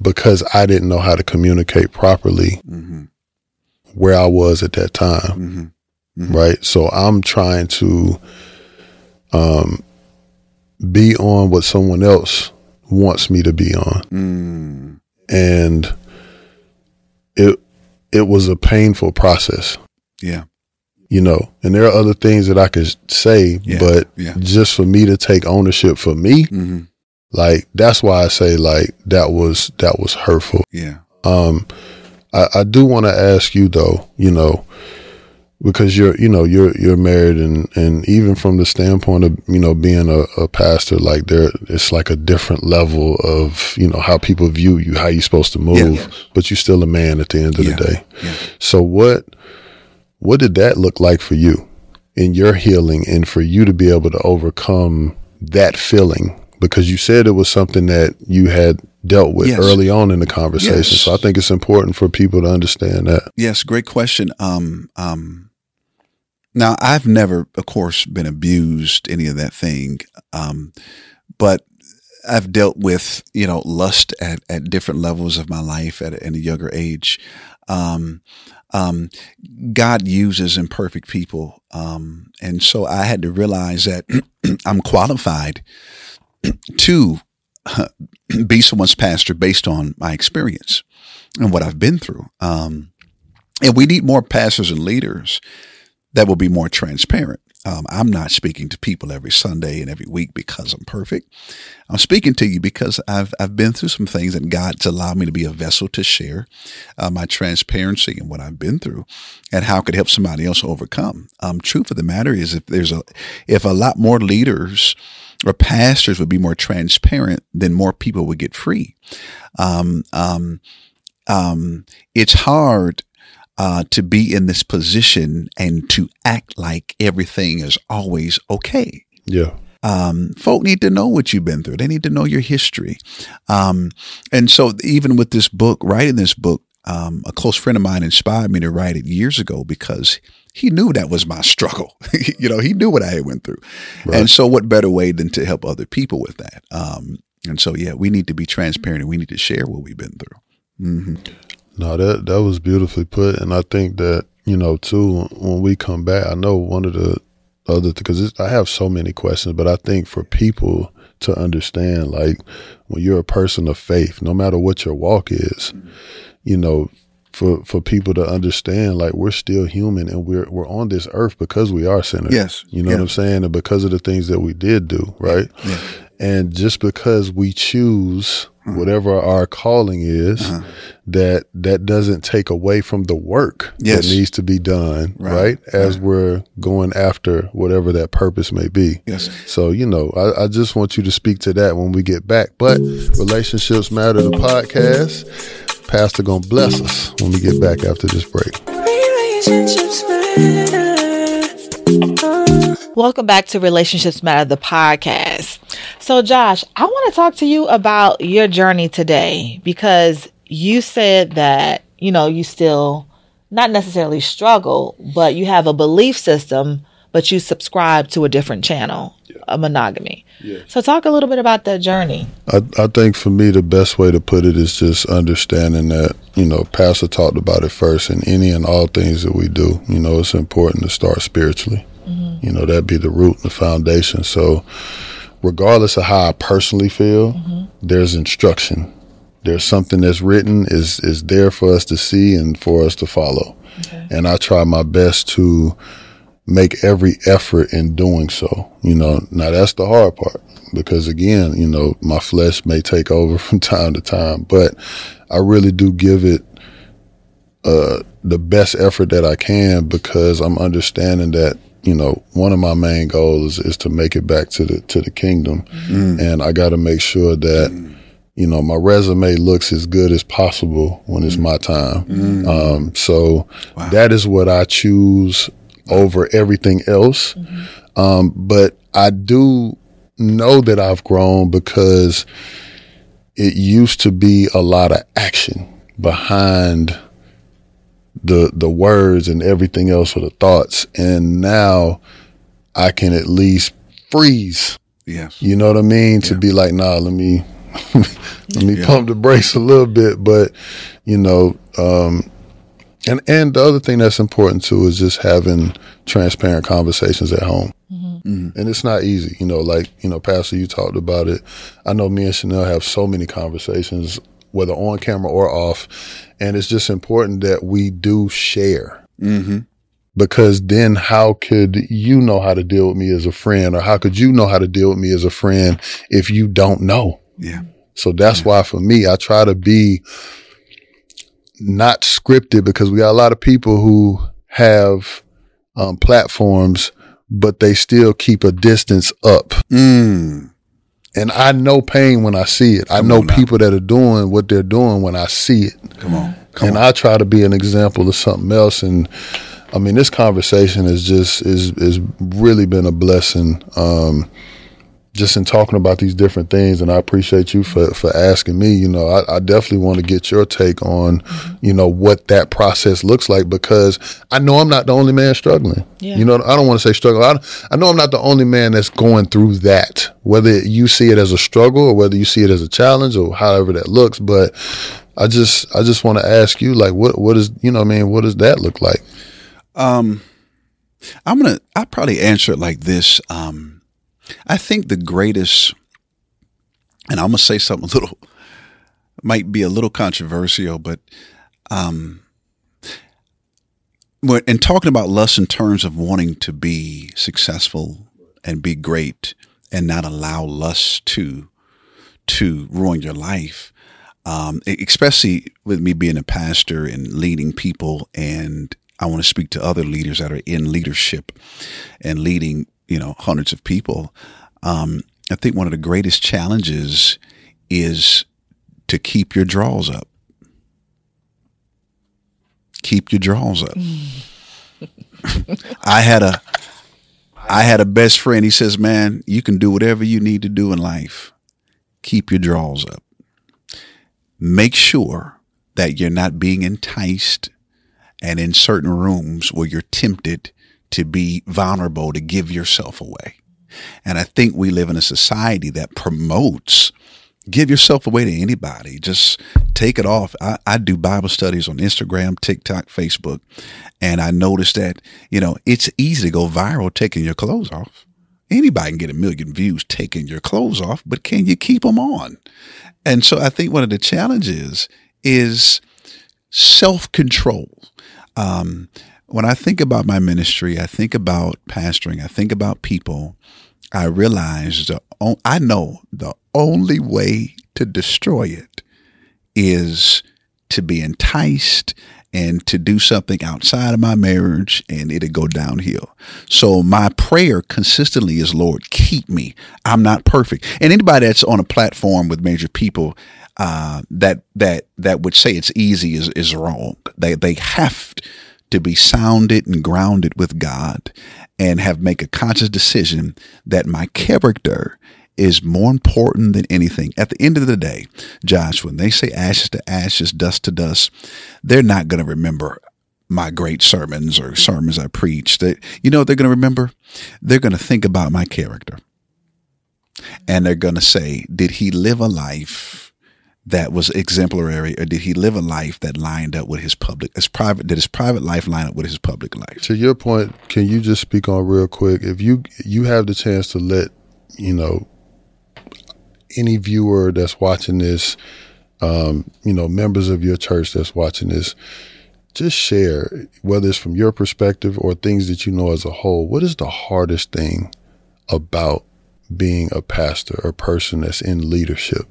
because I didn't know how to communicate properly mm-hmm. where I was at that time, mm-hmm. Mm-hmm. right? So I'm trying to um, be on what someone else wants me to be on. Mm. And it it was a painful process. Yeah. You know, and there are other things that I could say, yeah, but yeah. just for me to take ownership for me, mm-hmm. like, that's why I say, like, that was, that was hurtful. Yeah. Um, I, I do want to ask you though, you know, because you're, you know, you're, you're married, and, and even from the standpoint of, you know, being a, a pastor, like there, it's like a different level of, you know, how people view you, how you're supposed to move, yeah, yeah. but you're still a man at the end of yeah. the day. Yeah. So what, What did that look like for you in your healing, and for you to be able to overcome that feeling? Because you said it was something that you had dealt with yes. early on in the conversation. Yes. So I think it's important for people to understand that. Yes. Great question. Um, um, now I've never, of course, been abused, any of that thing. Um, but I've dealt with, you know, lust at, at different levels of my life at, at a younger age. Um, Um, God uses imperfect people. Um, and so I had to realize that I'm qualified to be someone's pastor based on my experience and what I've been through. Um, and we need more pastors and leaders that will be more transparent. Um, I'm not speaking to people every Sunday and every week because I'm perfect. I'm speaking to you because I've I've been through some things, and God's allowed me to be a vessel to share uh, my transparency and what I've been through, and how it could help somebody else overcome. Um, truth of the matter is, if there's a if a lot more leaders or pastors would be more transparent, then more people would get free. Um, um, um, it's hard. Uh, to be in this position and to act like everything is always okay. Yeah. Um, folk need to know what you've been through. They need to know your history. Um, and so even with this book, writing this book, um, a close friend of mine inspired me to write it years ago, because he knew that was my struggle. You know, he knew what I had went through. Right. And so what better way than to help other people with that? Um, and so, yeah, we need to be transparent, and we need to share what we've been through. Mm-hmm. No, that that was beautifully put. And I think that, you know, too, when we come back, I know one of the other, because I have so many questions, but I think for people to understand, like, when you're a person of faith, no matter what your walk is, you know, for for people to understand, like, we're still human and we're we're on this earth because we are sinners. Yes. You know yeah. what I'm saying? And because of the things that we did do, right? Yeah. And just because we choose whatever our calling is, uh-huh. that that doesn't take away from the work yes. that needs to be done, right? right? As right. we're going after whatever that purpose may be. Yes. So, you know, I, I just want you to speak to that when we get back. But Relationships Matter, the podcast. Pastor gonna bless us when we get back after this break. Relationships Matter. Welcome back to Relationships Matter, the podcast. So, Josh, I want to talk to you about your journey today, because you said that, you know, you still not necessarily struggle, but you have a belief system, but you subscribe to a different channel, yeah. a monogamy. Yeah. So talk a little bit about that journey. I, I think for me, the best way to put it is just understanding that, you know, Pastor talked about it first, in any and all things that we do, you know, it's important to start spiritually. Mm-hmm. You know, that'd be the root and the foundation. So regardless of how I personally feel, mm-hmm. there's instruction. There's something that's written, is is there for us to see and for us to follow. Okay. And I try my best to make every effort in doing so. You know, now that's the hard part, because, again, you know, my flesh may take over from time to time, but I really do give it uh, the best effort that I can, because I'm understanding that, you know, one of my main goals is to make it back to the to the kingdom. Mm-hmm. And I got to make sure that, mm-hmm. you know, my resume looks as good as possible when mm-hmm. it's my time. Mm-hmm. Um, so wow. that is what I choose over everything else. Mm-hmm. Um, but I do know that I've grown, because it used to be a lot of action behind the the words and everything else, or the thoughts. And now I can at least freeze. Yes. You know what I mean? Yeah. To be like, nah, let me let me yeah. pump the brakes a little bit. But, you know, um and and the other thing that's important too is just having transparent conversations at home. Mm-hmm. Mm-hmm. And it's not easy, you know, like, you know, Pastor, you talked about it. I know me and Chanel have so many conversations, whether on camera or off. And it's just important that we do share, mm-hmm. because then how could you know how to deal with me as a friend, or how could you know how to deal with me as a friend if you don't know? Yeah. So that's yeah. why for me, I try to be not scripted, because we got a lot of people who have um, platforms, but they still keep a distance up. Mm. And I know pain when I see it. I Come know people that are doing what they're doing when I see it. Come on. Come and on. I try to be an example of something else. And I mean, this conversation is just, is, is really been a blessing. Um, just in talking about these different things. And I appreciate you for, for asking me, you know, I, I definitely want to get your take on, you know, what that process looks like, because I know I'm not the only man struggling. Yeah. You know, I don't want to say struggle. I, I know I'm not the only man that's going through that, whether you see it as a struggle or whether you see it as a challenge or however that looks. But I just, I just want to ask you, like, what, what is, you know, I mean, what does that look like? Um, I'm going to, I probably answer it like this. Um, I think the greatest, and I'm going to say something a little, might be a little controversial, but um, when, in talking about lust in terms of wanting to be successful and be great and not allow lust to to ruin your life, um, especially with me being a pastor and leading people, and I want to speak to other leaders that are in leadership and leading, you know, hundreds of people. Um, I think one of the greatest challenges is to keep your draws up. Keep your draws up. I had a, I had a best friend. He says, man, you can do whatever you need to do in life. Keep your draws up. Make sure that you're not being enticed and in certain rooms where you're tempted to be vulnerable, to give yourself away. And I think we live in a society that promotes give yourself away to anybody. Just take it off. I, I do Bible studies on Instagram, TikTok, Facebook, and I noticed that, you know, it's easy to go viral taking your clothes off. Anybody can get a million views taking your clothes off, but can you keep them on? And so I think one of the challenges is self-control. Um, when I think about my ministry, I think about pastoring, I think about people, I realize the on, I know the only way to destroy it is to be enticed and to do something outside of my marriage, and it'll go downhill. So my prayer consistently is, Lord, keep me. I'm not perfect. And anybody that's on a platform with major people uh, that that that would say it's easy is is wrong. They they have to be sounded and grounded with God, and have make a conscious decision that my character is more important than anything. At the end of the day, Josh, when they say ashes to ashes, dust to dust, they're not going to remember my great sermons or sermons I preached. They, you know what they're going to remember? They're going to think about my character. And they're going to say, did he live a life that was exemplary, or did he live a life that lined up with his public, his private, did his private life line up with his public life? To your point, can you just speak on real quick? If you you have the chance to let, you know, any viewer that's watching this, um, you know, members of your church that's watching this, just share, whether it's from your perspective or things that you know as a whole, what is the hardest thing about being a pastor or person that's in leadership?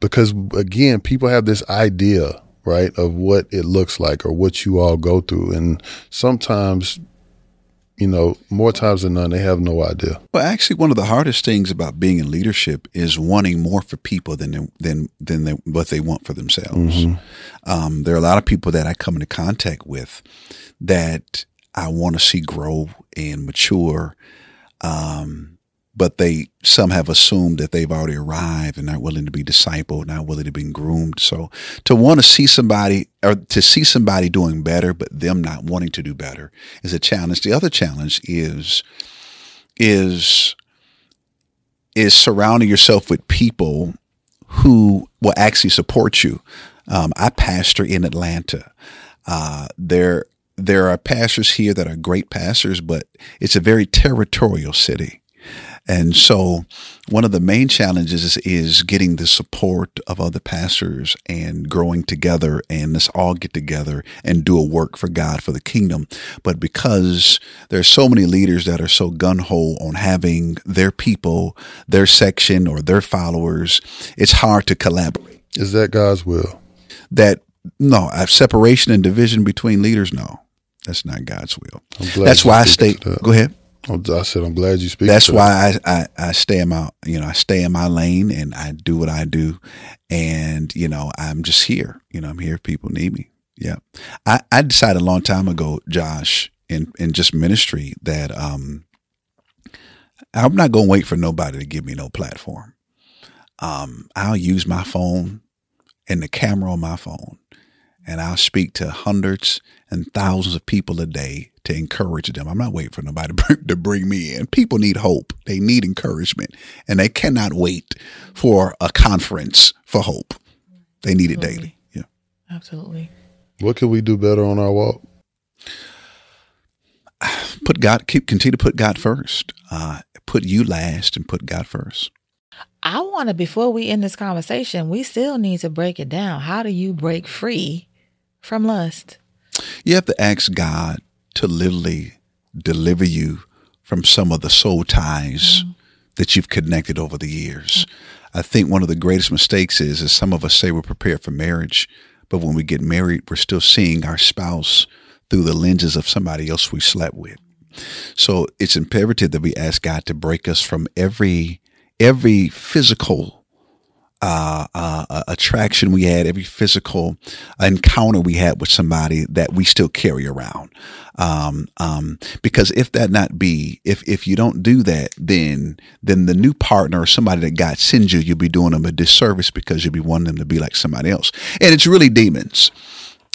Because, again, people have this idea, right, of what it looks like or what you all go through. And sometimes, you know, more times than none, they have no idea. Well, actually, one of the hardest things about being in leadership is wanting more for people than than than they, what they want for themselves. Mm-hmm. Um, there are a lot of people that I come into contact with that I want to see grow and mature, um, but they some have assumed that they've already arrived and not willing to be discipled, not willing to be groomed. So to want to see somebody or to see somebody doing better, but them not wanting to do better is a challenge. The other challenge is, is, is surrounding yourself with people who will actually support you. Um, I pastor in Atlanta. Uh, there, there are pastors here that are great pastors, but it's a very territorial city. And so one of the main challenges is, is getting the support of other pastors and growing together, and let's all get together and do a work for God, for the kingdom. But because there's so many leaders that are so gun-ho on having their people, their section, or their followers, it's hard to collaborate. Is that God's will? That, no, separation and division between leaders, no. That's not God's will. That's why I stay. Go ahead. I said, I'm glad you speak. That's why I, I, I stay in my, you know, I stay in my lane and I do what I do. And, you know, I'm just here, you know, I'm here if people need me. Yeah. I, I decided a long time ago, Josh, in, in just ministry that, um, I'm not going to wait for nobody to give me no platform. Um, I'll use my phone and the camera on my phone, and I'll speak to hundreds and thousands of people a day to encourage them. I'm not waiting for nobody to bring me in. People need hope. They need encouragement, and they cannot wait for a conference for hope. They need Absolutely. It daily. Yeah. Absolutely. What can we do better on our walk? Put God, keep, continue to put God first, uh, put you last and put God first. I want to, before we end this conversation, we still need to break it down. How do you break free from lust? You have to ask God to literally deliver you from some of the soul ties mm-hmm. that you've connected over the years. Mm-hmm. I think one of the greatest mistakes is, is some of us say we're prepared for marriage, but when we get married, we're still seeing our spouse through the lenses of somebody else we slept with. So it's imperative that we ask God to break us from every every physical Uh, uh, attraction we had, every physical encounter we had with somebody that we still carry around. Um, um, because if that not be, if, if you don't do that, then, then the new partner or somebody that God sends you, you'll be doing them a disservice because you'll be wanting them to be like somebody else. And it's really demons.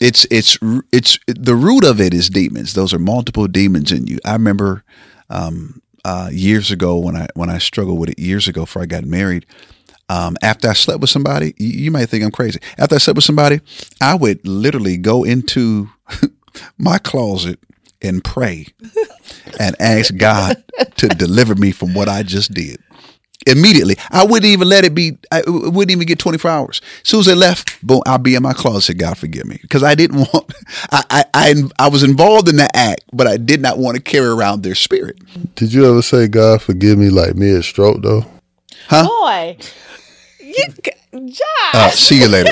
It's, it's, it's the root of it is demons. Those are multiple demons in you. I remember, um, uh, years ago when I, when I struggled with it years ago before I got married, Um, after I slept with somebody, you, you might think I'm crazy. After I slept with somebody, I would literally go into my closet and pray and ask God to deliver me from what I just did. Immediately. I wouldn't even let it be. I wouldn't even get twenty-four hours. As soon as they left, boom, I'll be in my closet. God forgive me. Because I didn't want, I, I, I, I was involved in that act, but I did not want to carry around their spirit. Did you ever say, God forgive me, like me at stroke though? Huh? Boy. You, Josh. Uh, see you later.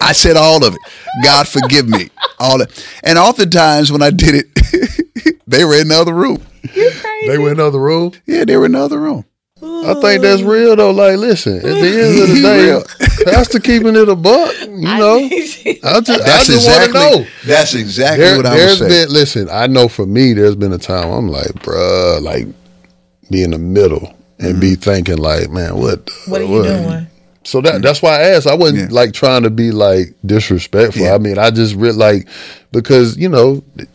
I said all of it. God forgive me. All that. And oftentimes when I did it, they were in another room. You're crazy. They were in another room? Yeah, they were in another room. I think that's real though. Like, listen, at the end of the day, Pastor keeping it a buck. You know, I just, I just exactly, want to know. That's exactly there, what I was saying. Been, listen, I know for me, there's been a time I'm like, bruh, like, be in the middle and mm-hmm. be thinking, like, man, what? What are you what? doing? So that mm-hmm. that's why I asked. I wasn't yeah. like trying to be like disrespectful. Yeah. I mean, I just really like because you know, it,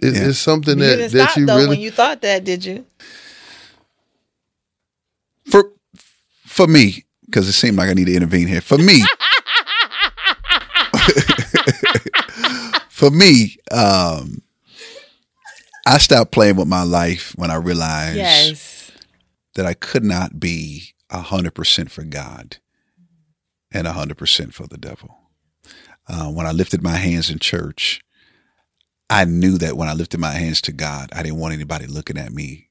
yeah. it's something you that didn't that stop, you though, really when you thought that, did you? For for me, because it seemed like I need to intervene here. For me, for me, um, I stopped playing with my life when I realized yes. that I could not be one hundred percent for God and one hundred percent for the devil. Uh, when I lifted my hands in church, I knew that when I lifted my hands to God, I didn't want anybody looking at me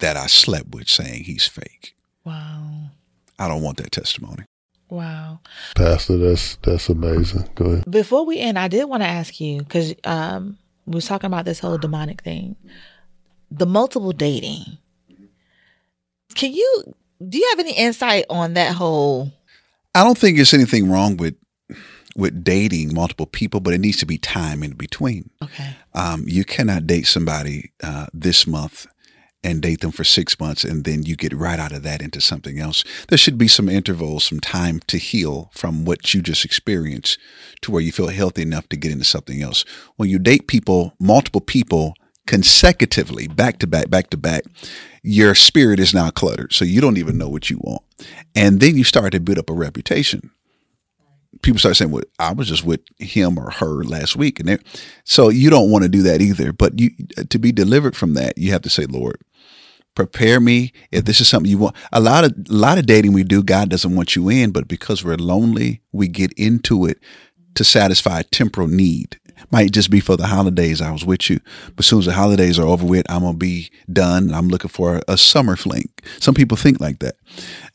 that I slept with saying he's fake. Wow. I don't want that testimony. Wow. Pastor, that's that's amazing. Go ahead. Before we end, I did want to ask you, because um, we were talking about this whole demonic thing, the multiple dating. Can you, do you have any insight on that whole? I don't think there's anything wrong with with dating multiple people, but it needs to be time in between. Okay. Um, you cannot date somebody uh, this month and date them for six months, and then you get right out of that into something else. There should be some intervals, some time to heal from what you just experienced to where you feel healthy enough to get into something else. When you date people, multiple people, consecutively, back to back, back to back, your spirit is now cluttered, so you don't even know what you want. And then you start to build up a reputation. People start saying, well, I was just with him or her last week. And so you don't want to do that either. But you, to be delivered from that, you have to say, Lord, prepare me if this is something you want. A lot of a lot of dating we do, God doesn't want you in, but because we're lonely, we get into it to satisfy a temporal need. Might just be for the holidays, I was with you. But as soon as the holidays are over with, I'm going to be done. And I'm looking for a, a summer fling. Some people think like that.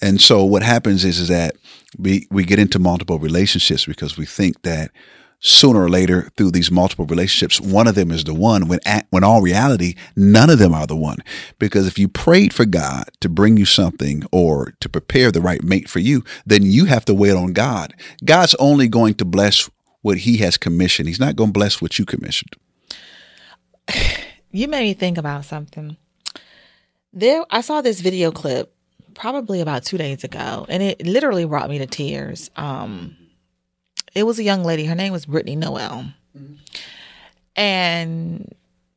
And so what happens is, is that we, we get into multiple relationships because we think that sooner or later through these multiple relationships, one of them is the one when, at, when all reality, none of them are the one. Because if you prayed for God to bring you something or to prepare the right mate for you, then you have to wait on God. God's only going to bless what he has commissioned. He's not going to bless what you commissioned. You made me think about something. There, I saw this video clip probably about two days ago, and it literally brought me to tears. Um, it was a young lady. Her name was Brittany Noel. Mm-hmm. And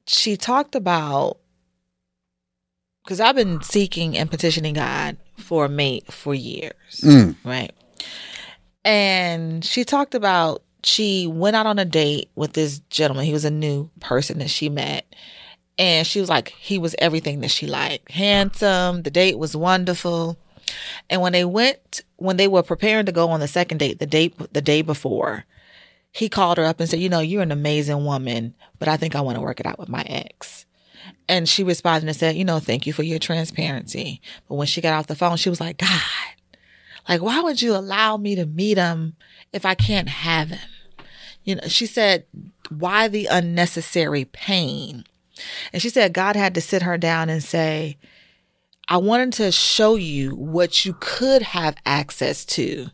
she talked about, because I've been seeking and petitioning God for a mate for years, mm. right? And she talked about she went out on a date with this gentleman. He was a new person that she met. And she was like, he was everything that she liked. Handsome. The date was wonderful. And when they went, when they were preparing to go on the second date, the date, the day before, he called her up and said, you know, you're an amazing woman, but I think I want to work it out with my ex. And she responded and said, you know, thank you for your transparency. But when she got off the phone, she was like, God, like, why would you allow me to meet him if I can't have him? You know, she said, why the unnecessary pain? And she said, God had to sit her down and say, I wanted to show you what you could have access to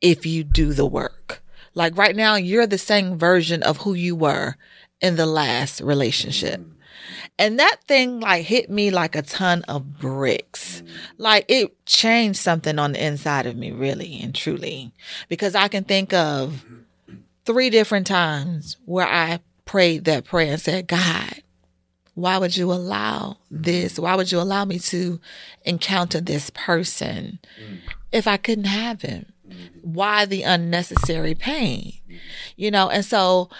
if you do the work. Like right now, you're the same version of who you were in the last relationship. And that thing like hit me like a ton of bricks. Like it changed something on the inside of me, really and truly, because I can think of three different times where I prayed that prayer and said, God, why would you allow this? Why would you allow me to encounter this person if I couldn't have him? Why the unnecessary pain? You know, and so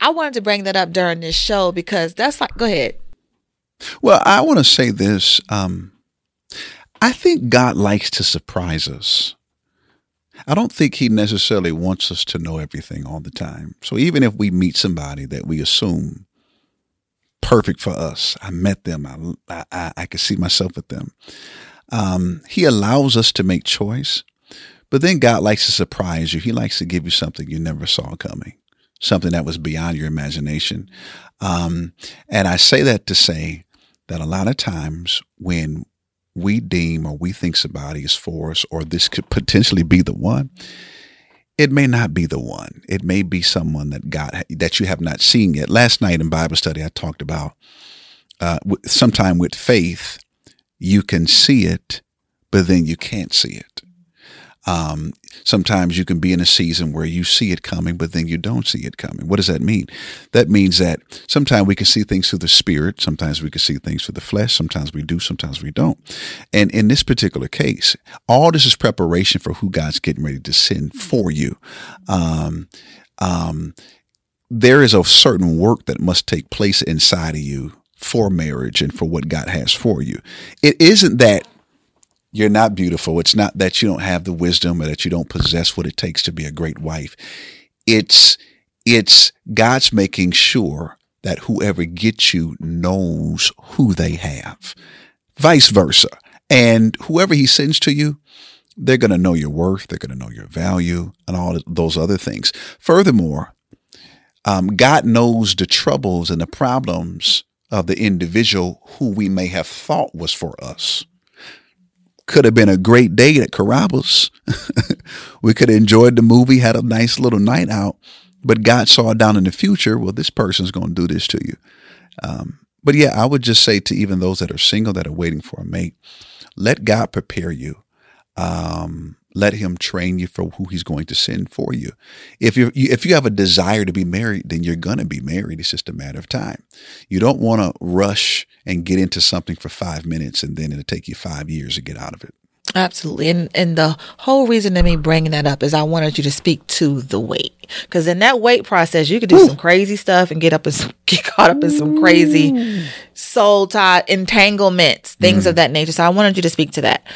I wanted to bring that up during this show because that's like, go ahead. Well, I want to say this. Um, I think God likes to surprise us. I don't think he necessarily wants us to know everything all the time. So even if we meet somebody that we assume perfect for us, I met them, I I, I could see myself with them. Um, he allows us to make choice, but then God likes to surprise you. He likes to give you something you never saw coming, something that was beyond your imagination. Um, and I say that to say that a lot of times when we deem or we think somebody is for us, or this could potentially be the one, it may not be the one. It may be someone that God that you have not seen yet. Last night in Bible study, I talked about uh, sometime with faith, you can see it, but then you can't see it. Um, sometimes you can be in a season where you see it coming, but then you don't see it coming. What does that mean? That means that sometimes we can see things through the spirit. Sometimes we can see things through the flesh. Sometimes we do, sometimes we don't. And in this particular case, all this is preparation for who God's getting ready to send for you. Um, um, there is a certain work that must take place inside of you for marriage and for what God has for you. It isn't that you're not beautiful. It's not that you don't have the wisdom or that you don't possess what it takes to be a great wife. It's it's God's making sure that whoever gets you knows who they have, vice versa. And whoever he sends to you, they're going to know your worth. They're going to know your value and all those other things. Furthermore, um, God knows the troubles and the problems of the individual who we may have thought was for us. Could have been a great date at Carabas. We could have enjoyed the movie, had a nice little night out, but God saw down in the future, well, this person's going to do this to you. Um, but yeah, I would just say to even those that are single, that are waiting for a mate, let God prepare you. Um, let him train you for who he's going to send for you. If you if you have a desire to be married, then you're going to be married. It's just a matter of time. You don't want to rush and get into something for five minutes and then it'll take you five years to get out of it. Absolutely. And and the whole reason to me bringing that up is I wanted you to speak to the wait. Because in that wait process, you could do Ooh. some crazy stuff and get up and some, get caught up in some crazy soul-tied entanglements, things mm. of that nature. So I wanted you to speak to that.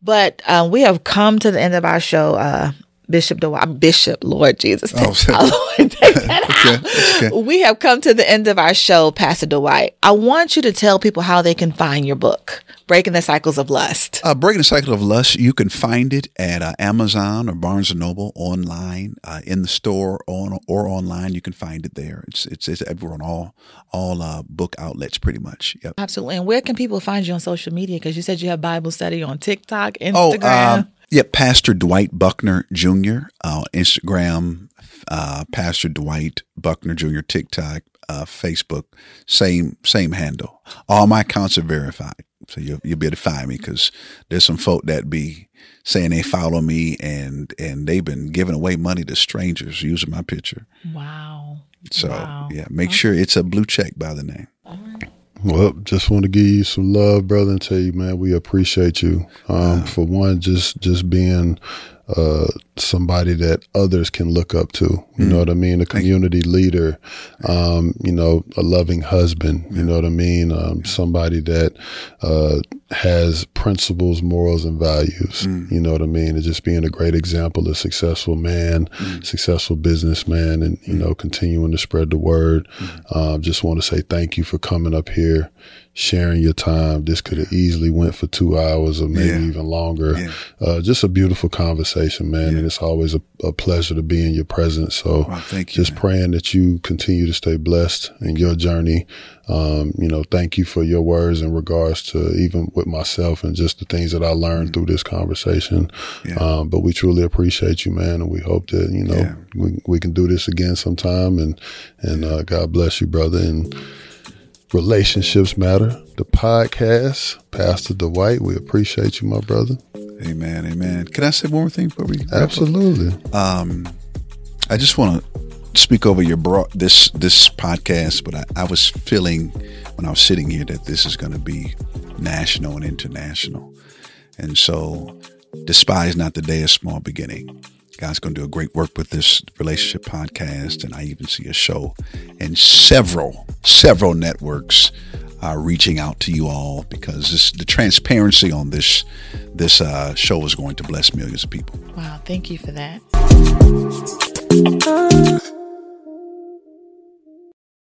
But uh, we have come to the end of our show, uh, Bishop Dwight, Bishop, Lord Jesus. Oh, Lord, take that okay, out. Okay. We have come to the end of our show, Pastor Dwight. I want you to tell people how they can find your book, Breaking the Cycles of Lust. Uh, Breaking the Cycle of Lust, you can find it at uh, Amazon or Barnes and Noble, online, uh, in the store on, or online. You can find it there. It's it's, it's everywhere on all, all uh, book outlets pretty much. Yep. Absolutely. And where can people find you on social media? Because you said you have Bible study on TikTok, Instagram. Oh, um, yeah, Pastor Dwight Buckner Junior on uh, Instagram, uh, Pastor Dwight Buckner Junior, TikTok, uh, Facebook, same same handle. All my accounts are verified. So you'll, you'll be able to find me because there's some folk that be saying they follow me and and they've been giving away money to strangers using my picture. Wow. So, wow. yeah, make okay. sure it's a blue check by the name. All right. Well, just want to give you some love, brother, and tell you, man, we appreciate you. Um, wow. For one, just just being uh, somebody that others can look up to. You mm. know what I mean? A community leader, um, you know, a loving husband, yeah. you know what I mean? Um, somebody that uh, has principles, morals, and values, mm. you know what I mean? And just being a great example, a successful man, mm. successful businessman, and, you know, continuing to spread the word. Mm. Um, just want to say thank you for coming up here, sharing your time. This could have easily went for two hours or maybe yeah. even longer. Yeah. Uh, just a beautiful conversation, man. Yeah. And it's always a, a pleasure to be in your presence. So wow, thank you, just man. praying that you continue to stay blessed in your journey. Um, you know, thank you for your words in regards to even with myself and just the things that I learned mm-hmm. through this conversation. Yeah. Um, but we truly appreciate you, man. And we hope that, you know, yeah. we, we can do this again sometime. And, and yeah. uh, God bless you, brother. And Relationships Matter, the podcast. Pastor Dwight, we appreciate you, my brother. Amen, amen. Can I say one more thing before we wrap up? Absolutely. Um, I just want to speak over your broad, this this podcast, but I, I was feeling when I was sitting here that this is going to be national and international. And so despise not the day of small beginning. God's going to do a great work with this relationship podcast. And I even see a show and several, several networks are reaching out to you all because this, the transparency on this, this uh, show is going to bless millions of people. Wow. Thank you for that.